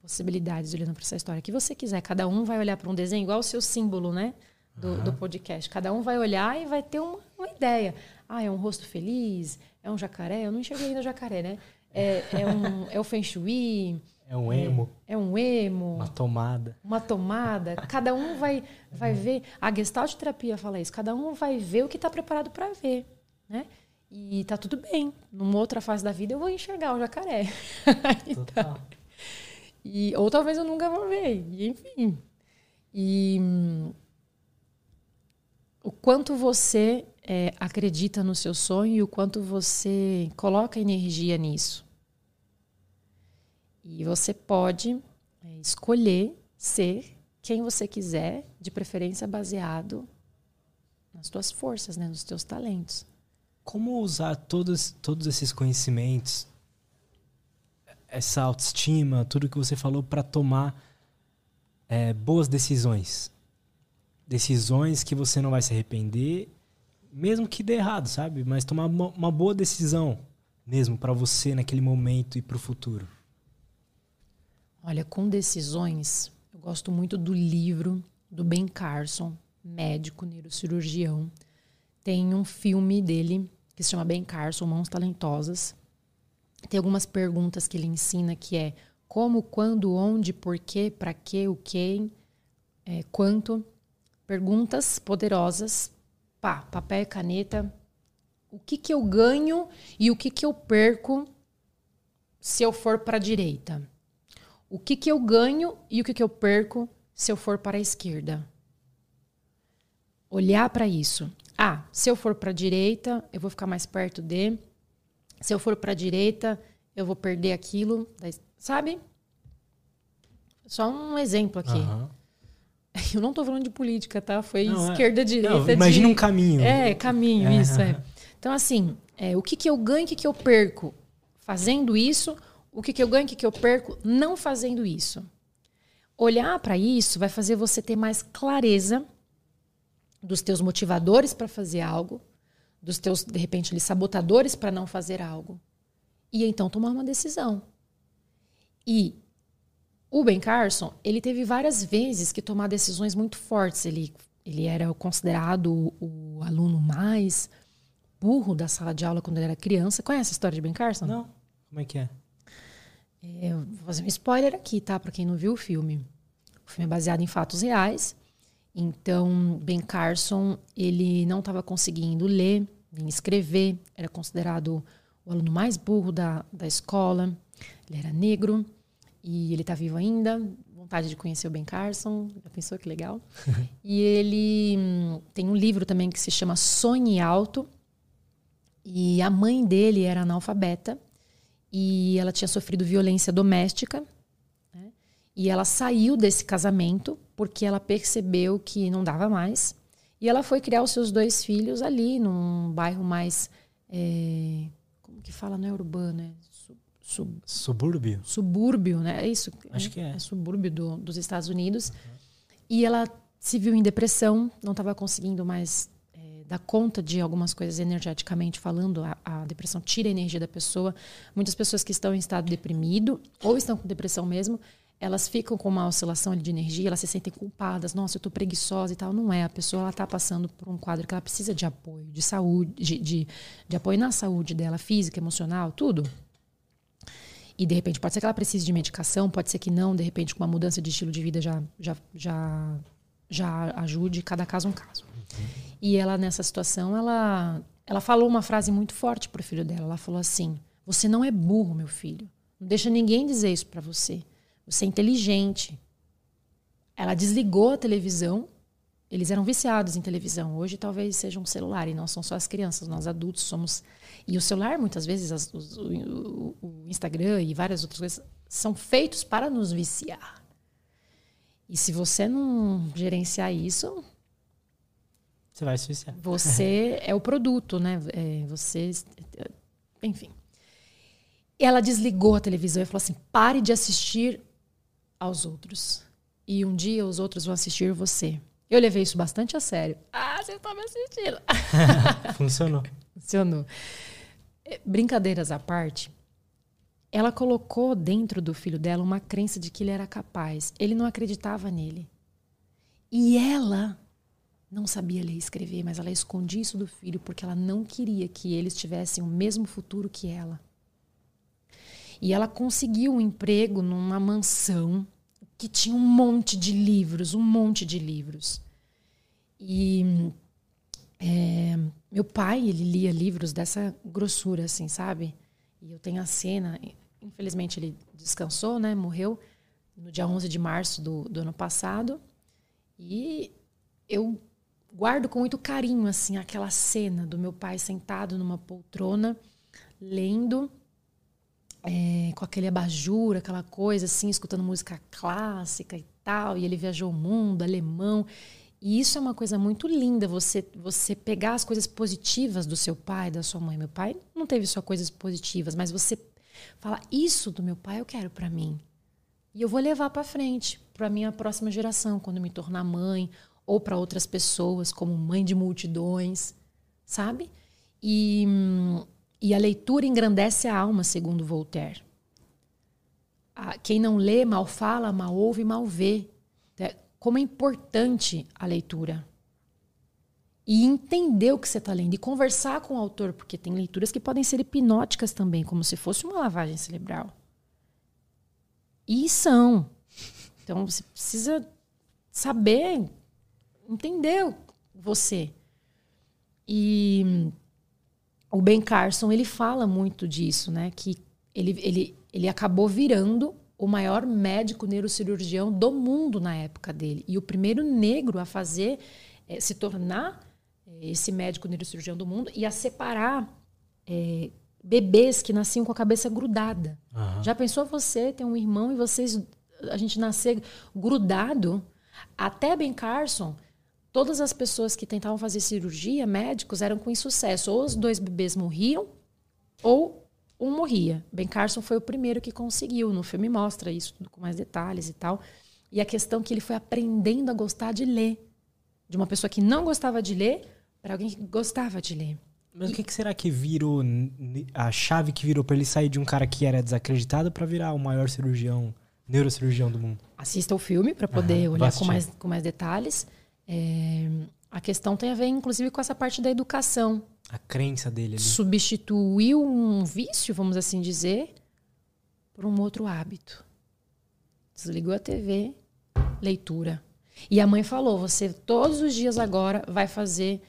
possibilidades olhando para essa história. O que você quiser. Cada um vai olhar para um desenho igual o seu símbolo, né? Do podcast. Cada um vai olhar e vai ter uma ideia. Ah, é um rosto feliz? É um jacaré? Eu não enxerguei ainda o jacaré, né? É o feng shui... É um emo. É um emo. Uma tomada. Uma tomada. Cada um vai ver. A Gestalt terapia fala isso. Cada um vai ver o que está preparado para ver, né? E tá tudo bem. Numa outra fase da vida eu vou enxergar o jacaré. Total. E, ou talvez eu nunca vou ver. Enfim. E o quanto você acredita no seu sonho e o quanto você coloca energia nisso. E você pode escolher ser quem você quiser, de preferência baseado nas tuas forças, né? Nos teus talentos. Como usar todos esses conhecimentos, essa autoestima, tudo que você falou, para tomar boas decisões? Decisões que você não vai se arrepender, mesmo que dê errado, sabe? Mas tomar uma boa decisão mesmo para você naquele momento e para o futuro. Olha, com decisões, eu gosto muito do livro do Ben Carson, médico, neurocirurgião. Tem um filme dele que se chama Ben Carson, Mãos Talentosas. Tem algumas perguntas que ele ensina, que é como, quando, onde, porquê, para quê, o quê, quanto. Perguntas poderosas, papel e caneta. O que eu ganho e o que eu perco se eu for para a direita? O que eu ganho e o que eu perco se eu for para a esquerda? Olhar para isso. Ah, se eu for para a direita, eu vou ficar mais perto de... Se eu for para a direita, eu vou perder aquilo. Sabe? Só um exemplo aqui. Uhum. Eu não tô falando de política, tá? Foi não, esquerda, direita. Não, imagina um caminho. Caminho. Isso, é. Então, assim, o que eu ganho e o que eu perco fazendo isso, o que eu ganho e o que eu perco não fazendo isso. Olhar para isso vai fazer você ter mais clareza dos teus motivadores para fazer algo, dos teus, de repente, sabotadores para não fazer algo. E então tomar uma decisão. E o Ben Carson, ele teve várias vezes que tomar decisões muito fortes. Ele era considerado o aluno mais burro da sala de aula quando ele era criança. Conhece a história de Ben Carson? Não. Como é que é? Eu vou fazer um spoiler aqui, tá? Para quem não viu o filme. O filme é baseado em fatos reais. Então, Ben Carson, ele não estava conseguindo ler nem escrever. Era considerado o aluno mais burro da escola. Ele era negro. E ele tá vivo ainda, vontade de conhecer o Ben Carson, já pensou que legal? E ele tem um livro também que se chama Sonhe Alto, e a mãe dele era analfabeta, e ela tinha sofrido violência doméstica, né? E ela saiu desse casamento porque ela percebeu que não dava mais, e ela foi criar os seus 2 filhos ali, num bairro mais, como que fala, não é urbano, Subúrbio, né? É isso. Acho que é. É subúrbio dos Estados Unidos. Uhum. E ela se viu em depressão, não estava conseguindo mais dar conta de algumas coisas energeticamente falando. A depressão tira a energia da pessoa. Muitas pessoas que estão em estado deprimido ou estão com depressão mesmo, elas ficam com uma oscilação de energia, elas se sentem culpadas. Nossa, eu estou preguiçosa e tal. Não é. A pessoa, ela está passando por um quadro que ela precisa de apoio, de saúde, de apoio na saúde dela, física, emocional, tudo. E, de repente, pode ser que ela precise de medicação, pode ser que não. De repente, com uma mudança de estilo de vida já ajude. Cada caso é um caso. Uhum. E ela, nessa situação, ela falou uma frase muito forte pro filho dela. Ela falou assim, você não é burro, meu filho. Não deixa ninguém dizer isso para você. Você é inteligente. Ela desligou a televisão. Eles eram viciados em televisão. Hoje, talvez, seja um celular. E não são só as crianças. Nós, adultos, somos... E o celular, muitas vezes, o Instagram e várias outras coisas são feitos para nos viciar. E se você não gerenciar isso... Você vai se viciar. Você é o produto, né? Você... Enfim. Ela desligou a televisão e falou assim, pare de assistir aos outros. E um dia os outros vão assistir você. Eu levei isso bastante a sério. Ah, você está me assistindo. Funcionou. Brincadeiras à parte, ela colocou dentro do filho dela uma crença de que ele era capaz. Ele não acreditava nele. E ela não sabia ler e escrever, mas ela escondia isso do filho porque ela não queria que eles tivessem o mesmo futuro que ela. E ela conseguiu um emprego numa mansão que tinha um monte de livros. E meu pai, ele lia livros dessa grossura, assim, sabe? E eu tenho a cena, infelizmente ele descansou, né? Morreu no dia 11 de março do ano passado. E eu guardo com muito carinho, assim, aquela cena do meu pai sentado numa poltrona, lendo com aquele abajur, aquela coisa assim, escutando música clássica e tal, e ele viajou o mundo, alemão. E isso é uma coisa muito linda, você pegar as coisas positivas do seu pai, da sua mãe. Meu pai não teve só coisas positivas, mas você fala, isso do meu pai eu quero para mim. E eu vou levar para frente, para minha próxima geração, quando eu me tornar mãe, ou para outras pessoas, como mãe de multidões, sabe? E a leitura engrandece a alma, segundo Voltaire. Quem não lê, mal fala, mal ouve, mal vê. Como é importante a leitura. E entender o que você está lendo. E conversar com o autor, porque tem leituras que podem ser hipnóticas também, como se fosse uma lavagem cerebral. E são. Então você precisa saber, entender você. E o Ben Carson, ele fala muito disso, né? Que ele acabou virando o maior médico neurocirurgião do mundo na época dele. E o primeiro negro a fazer, se tornar esse médico neurocirurgião do mundo e a separar bebês que nasciam com a cabeça grudada. Uhum. Já pensou você ter um irmão e a gente nascer grudado? Até Ben Carson, todas as pessoas que tentavam fazer cirurgia, médicos, eram com insucesso. Ou os dois bebês morriam, ou um morria. Ben Carson foi o primeiro que conseguiu. No filme mostra isso tudo com mais detalhes e tal. E a questão que ele foi aprendendo a gostar de ler. De uma pessoa que não gostava de ler para alguém que gostava de ler. Mas o que será que virou, a chave que virou para ele sair de um cara que era desacreditado para virar o maior neurocirurgião do mundo? Assista o filme para poder olhar com mais detalhes. A questão tem a ver, inclusive, com essa parte da educação. A crença dele ali. Substituiu um vício, vamos assim dizer, por um outro hábito. Desligou a TV, leitura. E a mãe falou, você todos os dias agora vai fazer...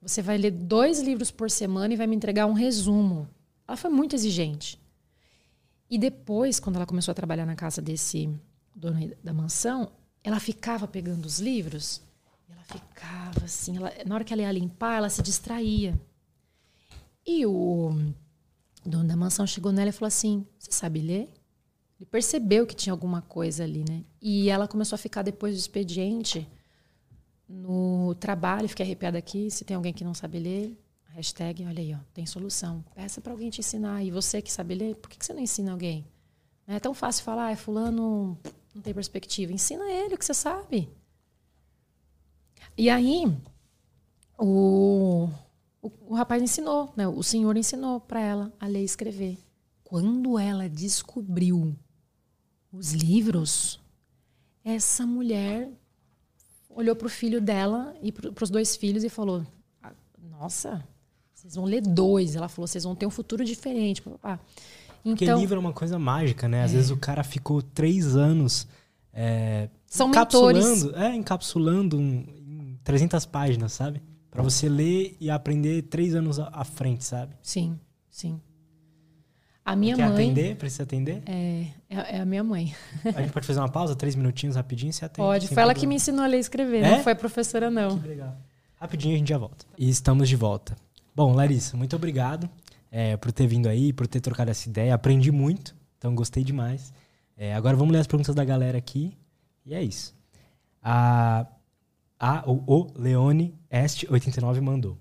você vai ler 2 livros por semana e vai me entregar um resumo. Ela foi muito exigente. E depois, quando ela começou a trabalhar na casa desse dono da mansão, ela ficava pegando os livros, ela ficava assim, na hora que ela ia limpar, ela se distraía. E o dono da mansão chegou nela e falou assim, você sabe ler? Ele percebeu que tinha alguma coisa ali, né? E ela começou a ficar depois do expediente... no trabalho, fiquei arrepiada aqui. Se tem alguém que não sabe ler, hashtag, olha aí, ó, tem solução. Peça para alguém te ensinar. E você que sabe ler, por que você não ensina alguém? Não é tão fácil falar, fulano não tem perspectiva. Ensina ele o que você sabe. E aí, o rapaz ensinou, né? O senhor ensinou para ela a ler e escrever. Quando ela descobriu os livros, essa mulher... olhou para o filho dela e para os 2 filhos e falou, nossa, vocês vão ler 2. Ela falou, vocês vão ter um futuro diferente. Então, porque livro é uma coisa mágica, né? Às vezes o cara ficou 3 anos encapsulando em 300 páginas, sabe? Para você ler e aprender 3 anos à frente, sabe? Sim, sim. A minha mãe... Precisa atender? É a minha mãe. A gente pode fazer uma pausa, 3 minutinhos, rapidinho, você atende. Pode, foi ela que me ensinou a ler e escrever, não foi a professora, não. Que legal. Rapidinho a gente já volta. E estamos de volta. Bom, Larissa, muito obrigado por ter vindo aí, por ter trocado essa ideia. Aprendi muito, então gostei demais. Agora vamos ler as perguntas da galera aqui. E é isso. O Leone Este 89 mandou.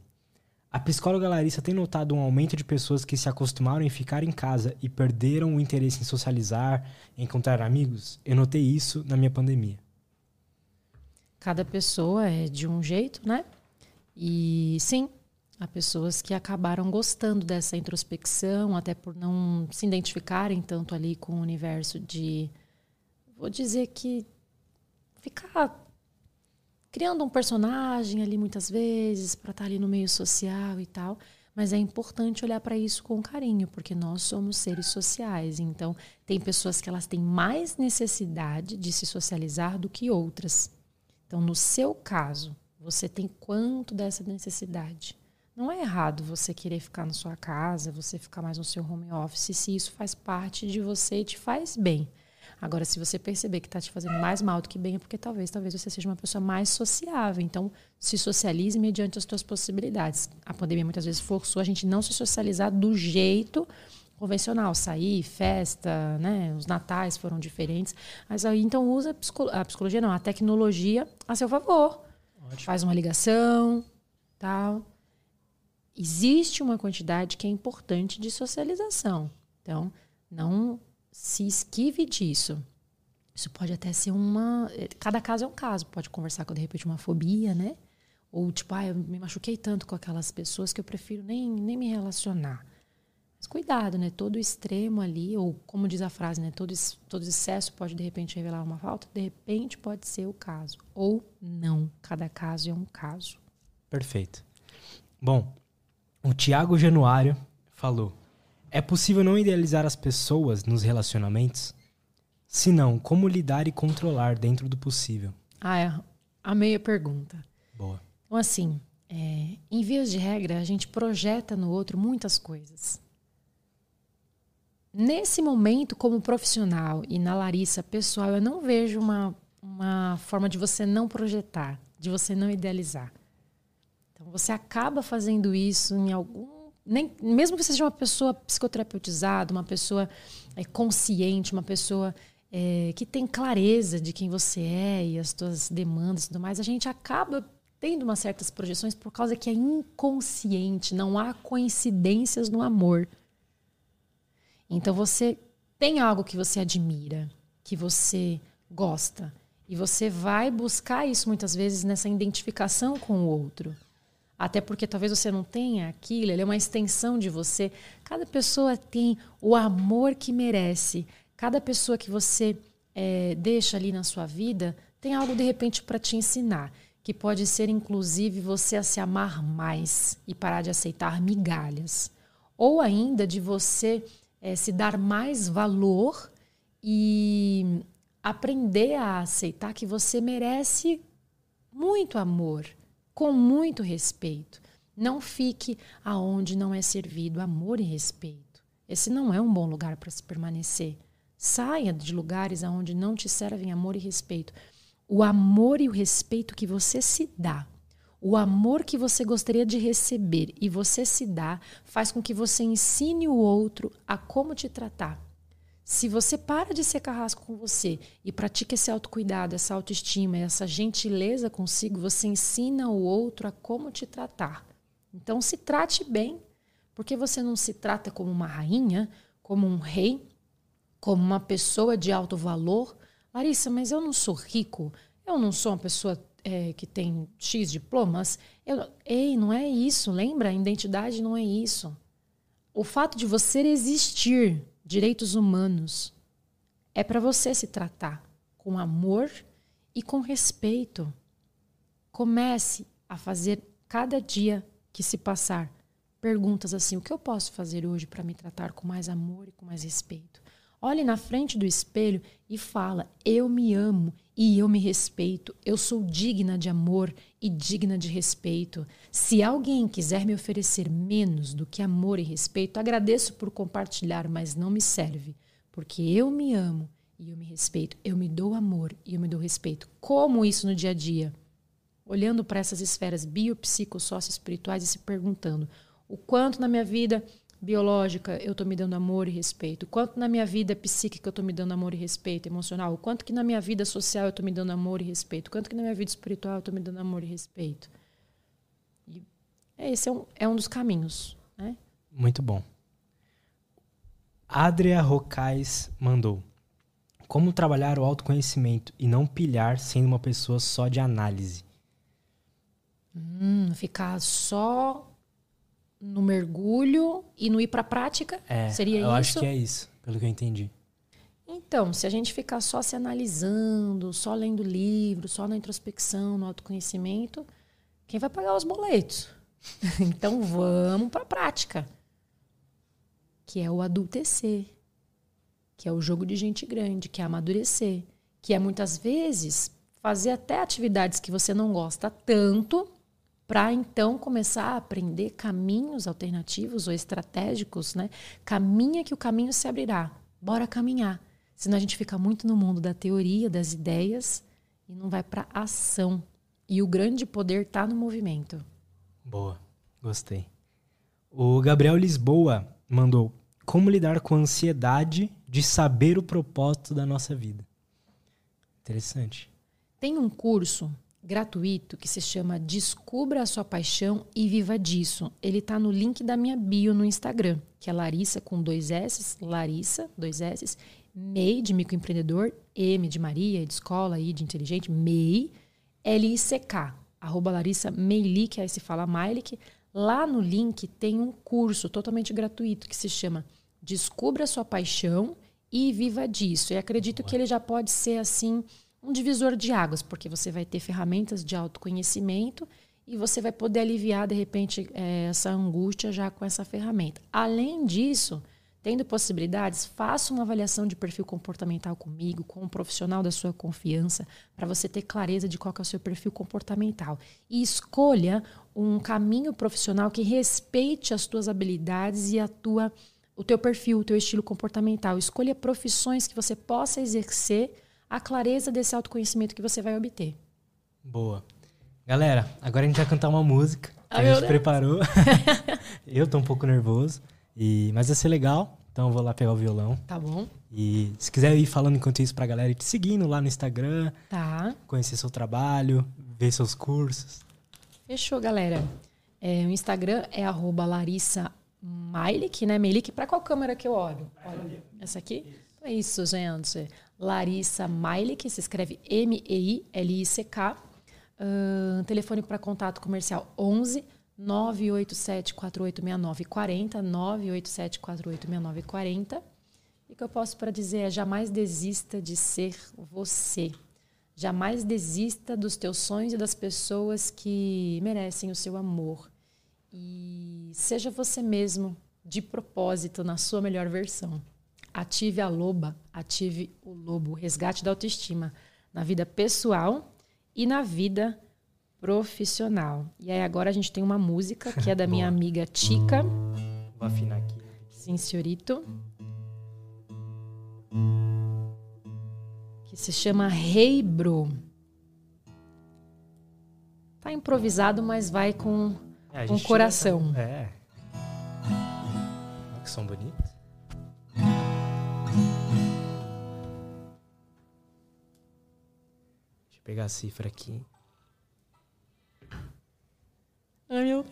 A psicóloga Larissa tem notado um aumento de pessoas que se acostumaram em ficar em casa e perderam o interesse em socializar, em encontrar amigos? Eu notei isso na minha pandemia. Cada pessoa é de um jeito, né? E sim, há pessoas que acabaram gostando dessa introspecção, até por não se identificarem tanto ali com o universo de... vou dizer que ficar... criando um personagem ali muitas vezes para estar ali no meio social e tal. Mas é importante olhar para isso com carinho, porque nós somos seres sociais. Então, tem pessoas que elas têm mais necessidade de se socializar do que outras. Então, no seu caso, você tem quanto dessa necessidade? Não é errado você querer ficar na sua casa, você ficar mais no seu home office, se isso faz parte de você e te faz bem. Agora, se você perceber que está te fazendo mais mal do que bem, é porque talvez você seja uma pessoa mais sociável. Então, se socialize mediante as suas possibilidades. A pandemia muitas vezes forçou a gente não se socializar do jeito convencional, sair, festa, né? Os natais foram diferentes. Mas aí então usa a psicologia, não, a tecnologia a seu favor. Ótimo. Faz uma ligação, tal. Existe uma quantidade que é importante de socialização. Então, não se esquive disso. Isso pode até ser uma... Cada caso é um caso. Pode conversar com, de repente, uma fobia, né? Ou tipo, ah, eu me machuquei tanto com aquelas pessoas que eu prefiro nem me relacionar. Mas cuidado, né? Todo extremo ali, ou como diz a frase, né? Todo excesso pode, de repente, revelar uma falta. De repente, pode ser o caso. Ou não. Cada caso é um caso. Perfeito. Bom, o Tiago Januário falou: é possível não idealizar as pessoas nos relacionamentos? Se não, como lidar e controlar dentro do possível? Ah, é. Amei a pergunta. Boa. Então, assim, em vias de regra, a gente projeta no outro muitas coisas. Nesse momento, como profissional e na Larissa pessoal, eu não vejo uma forma de você não projetar, de você não idealizar. Então, você acaba fazendo isso em algum... mesmo que seja uma pessoa psicoterapeutizada, uma pessoa consciente, uma pessoa... que tem clareza de quem você é e as suas demandas e tudo mais, a gente acaba tendo umas certas projeções por causa que é inconsciente, não há coincidências no amor. Então você tem algo que você admira, que você gosta, e você vai buscar isso muitas vezes nessa identificação com o outro. Até porque talvez você não tenha aquilo, ele é uma extensão de você. Cada pessoa tem o amor que merece. Cada pessoa que você deixa ali na sua vida tem algo, de repente, para te ensinar. Que pode ser, inclusive, você a se amar mais e parar de aceitar migalhas. Ou ainda de você se dar mais valor e aprender a aceitar que você merece muito amor, com muito respeito. Não fique aonde não é servido amor e respeito. Esse não é um bom lugar para se permanecer. Saia de lugares onde não te servem amor e respeito. O amor e o respeito que você se dá, o amor que você gostaria de receber e você se dá, faz com que você ensine o outro a como te tratar. Se você para de ser carrasco com você e pratica esse autocuidado, essa autoestima, essa gentileza consigo, você ensina o outro a como te tratar. Então se trate bem, porque você não se trata como uma rainha, como um rei, como uma pessoa de alto valor. Larissa, mas eu não sou rico, eu não sou uma pessoa que tem X diplomas. Ei, não é isso, lembra? A identidade não é isso. O fato de você existir, direitos humanos, é para você se tratar com amor e com respeito. Comece a fazer, cada dia que se passar, perguntas assim: o que eu posso fazer hoje para me tratar com mais amor e com mais respeito? Olhe na frente do espelho e fala: eu me amo e eu me respeito. Eu sou digna de amor e digna de respeito. Se alguém quiser me oferecer menos do que amor e respeito, agradeço por compartilhar, mas não me serve. Porque eu me amo e eu me respeito. Eu me dou amor e eu me dou respeito. Como isso no dia a dia? Olhando para essas esferas biopsicossocioespirituais e se perguntando: o quanto na minha vida biológica eu estou me dando amor e respeito, o quanto na minha vida psíquica eu estou me dando amor e respeito, emocional, o quanto que na minha vida social eu estou me dando amor e respeito, o quanto que na minha vida espiritual eu estou me dando amor e respeito. E esse é um dos caminhos, né? Muito bom. Adria Rocais mandou: como trabalhar o autoconhecimento e não pilhar sendo uma pessoa só de análise? Ficar só no mergulho e no ir para a prática? Seria isso? Eu acho que é isso, pelo que eu entendi. Então, se a gente ficar só se analisando, só lendo livro, só na introspecção, no autoconhecimento, quem vai pagar os boletos? Então, vamos para a prática. Que é o adultecer. Que é o jogo de gente grande, que é amadurecer. Que é, muitas vezes, fazer até atividades que você não gosta tanto, para então começar a aprender caminhos alternativos ou estratégicos, né? Caminha que o caminho se abrirá. Bora caminhar. Senão a gente fica muito no mundo da teoria, das ideias, e não vai para ação. E o grande poder está no movimento. Boa, gostei. O Gabriel Lisboa mandou: como lidar com a ansiedade de saber o propósito da nossa vida. Interessante. Tem um curso gratuito que se chama Descubra a Sua Paixão e Viva Disso. Ele está no link da minha bio no Instagram, que é Larissa com 2 S's, Larissa, 2 S's, MEI de microempreendedor, M de Maria, de escola, I de inteligente, MEI, L-I-C-K, @Larissa Milick, aí se fala Milick. Lá no link tem um curso totalmente gratuito que se chama Descubra a Sua Paixão e Viva Disso. E acredito que ele já pode ser assim um divisor de águas, porque você vai ter ferramentas de autoconhecimento e você vai poder aliviar, de repente, essa angústia já com essa ferramenta. Além disso, tendo possibilidades, faça uma avaliação de perfil comportamental comigo, com um profissional da sua confiança, para você ter clareza de qual que é o seu perfil comportamental. E escolha um caminho profissional que respeite as tuas habilidades e o teu perfil, o teu estilo comportamental. Escolha profissões que você possa exercer a clareza desse autoconhecimento que você vai obter. Boa. Galera, agora a gente vai cantar uma música. A gente preparou. Eu tô um pouco nervoso, mas vai ser legal. Então eu vou lá pegar o violão. Tá bom. E se quiser ir falando enquanto isso pra galera, ir te seguindo lá no Instagram. Tá. Conhecer seu trabalho, ver seus cursos. Fechou, galera. O Instagram é @Larissa Milick, né? Milick, pra qual câmera que eu olho? Olha, essa aqui? É isso, gente. Larissa Milick, se escreve M-E-I-L-I-C-K. Telefone para contato comercial 11 987 486940, 987 486940. E o que eu posso para dizer é: jamais desista de ser você. Jamais desista dos teus sonhos e das pessoas que merecem o seu amor. E seja você mesmo, de propósito, na sua melhor versão. Ative a loba, ative o lobo, o resgate da autoestima na vida pessoal e na vida profissional. E aí agora a gente tem uma música que é da minha amiga Tica. Vou afinar aqui. Sim, senhorito. Que se chama Hey Bro. Tá improvisado, mas vai com o coração. Olha que som bonito. Pegar a cifra aqui. Ai, meu.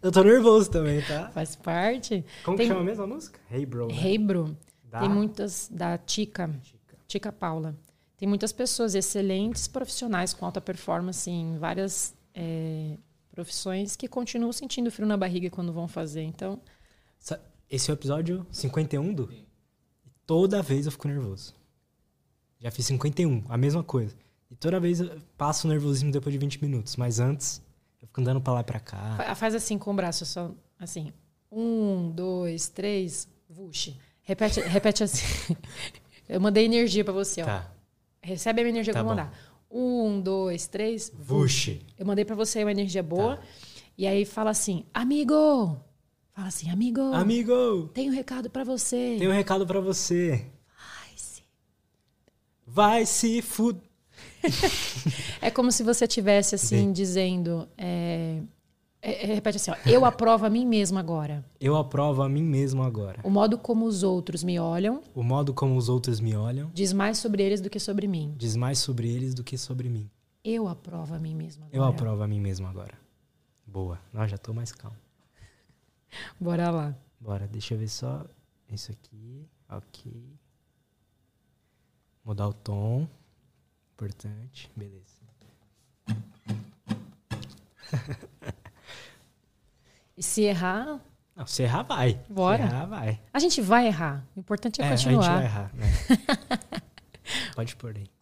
Eu tô nervoso também, tá? Faz parte. Como que chama mesmo a música? Hey Bro. Né? Hey Bro. Tem muitas da Tica Paula. Tem muitas pessoas excelentes profissionais com alta performance em várias profissões que continuam sentindo frio na barriga quando vão fazer. Então, esse é o episódio 51 do... Sim. Toda vez eu fico nervoso. Já fiz 51, a mesma coisa. E toda vez eu passo o nervosismo depois de 20 minutos. Mas antes, eu fico andando pra lá e pra cá. Faz assim com o braço, só assim. 1, 2, 3, vuxi. Repete assim. Eu mandei energia pra você, ó. Tá. Recebe a minha energia que eu vou mandar. 1, 2, 3, vuxi. Eu mandei pra você uma energia boa. Tá. E aí fala assim, amigo. Fala assim, amigo. Amigo. Tenho um recado pra você. Tenho um recado pra você. Vai se fuder. É como se você tivesse assim, dizendo... repete assim, ó, eu aprovo a mim mesmo agora. Eu aprovo a mim mesmo agora. O modo como os outros me olham... O modo como os outros me olham... Diz mais sobre eles do que sobre mim. Diz mais sobre eles do que sobre mim. Eu aprovo a mim mesmo agora. Eu aprovo a mim mesmo agora. Boa. Não, já tô mais calmo. Bora lá. Bora, deixa eu ver só isso aqui. Ok. Mudar o tom. Importante. Beleza. E se errar... Não, se errar vai. Bora. Se errar vai. A gente vai errar. O importante é continuar. A gente vai errar. Né? Pode pôr aí.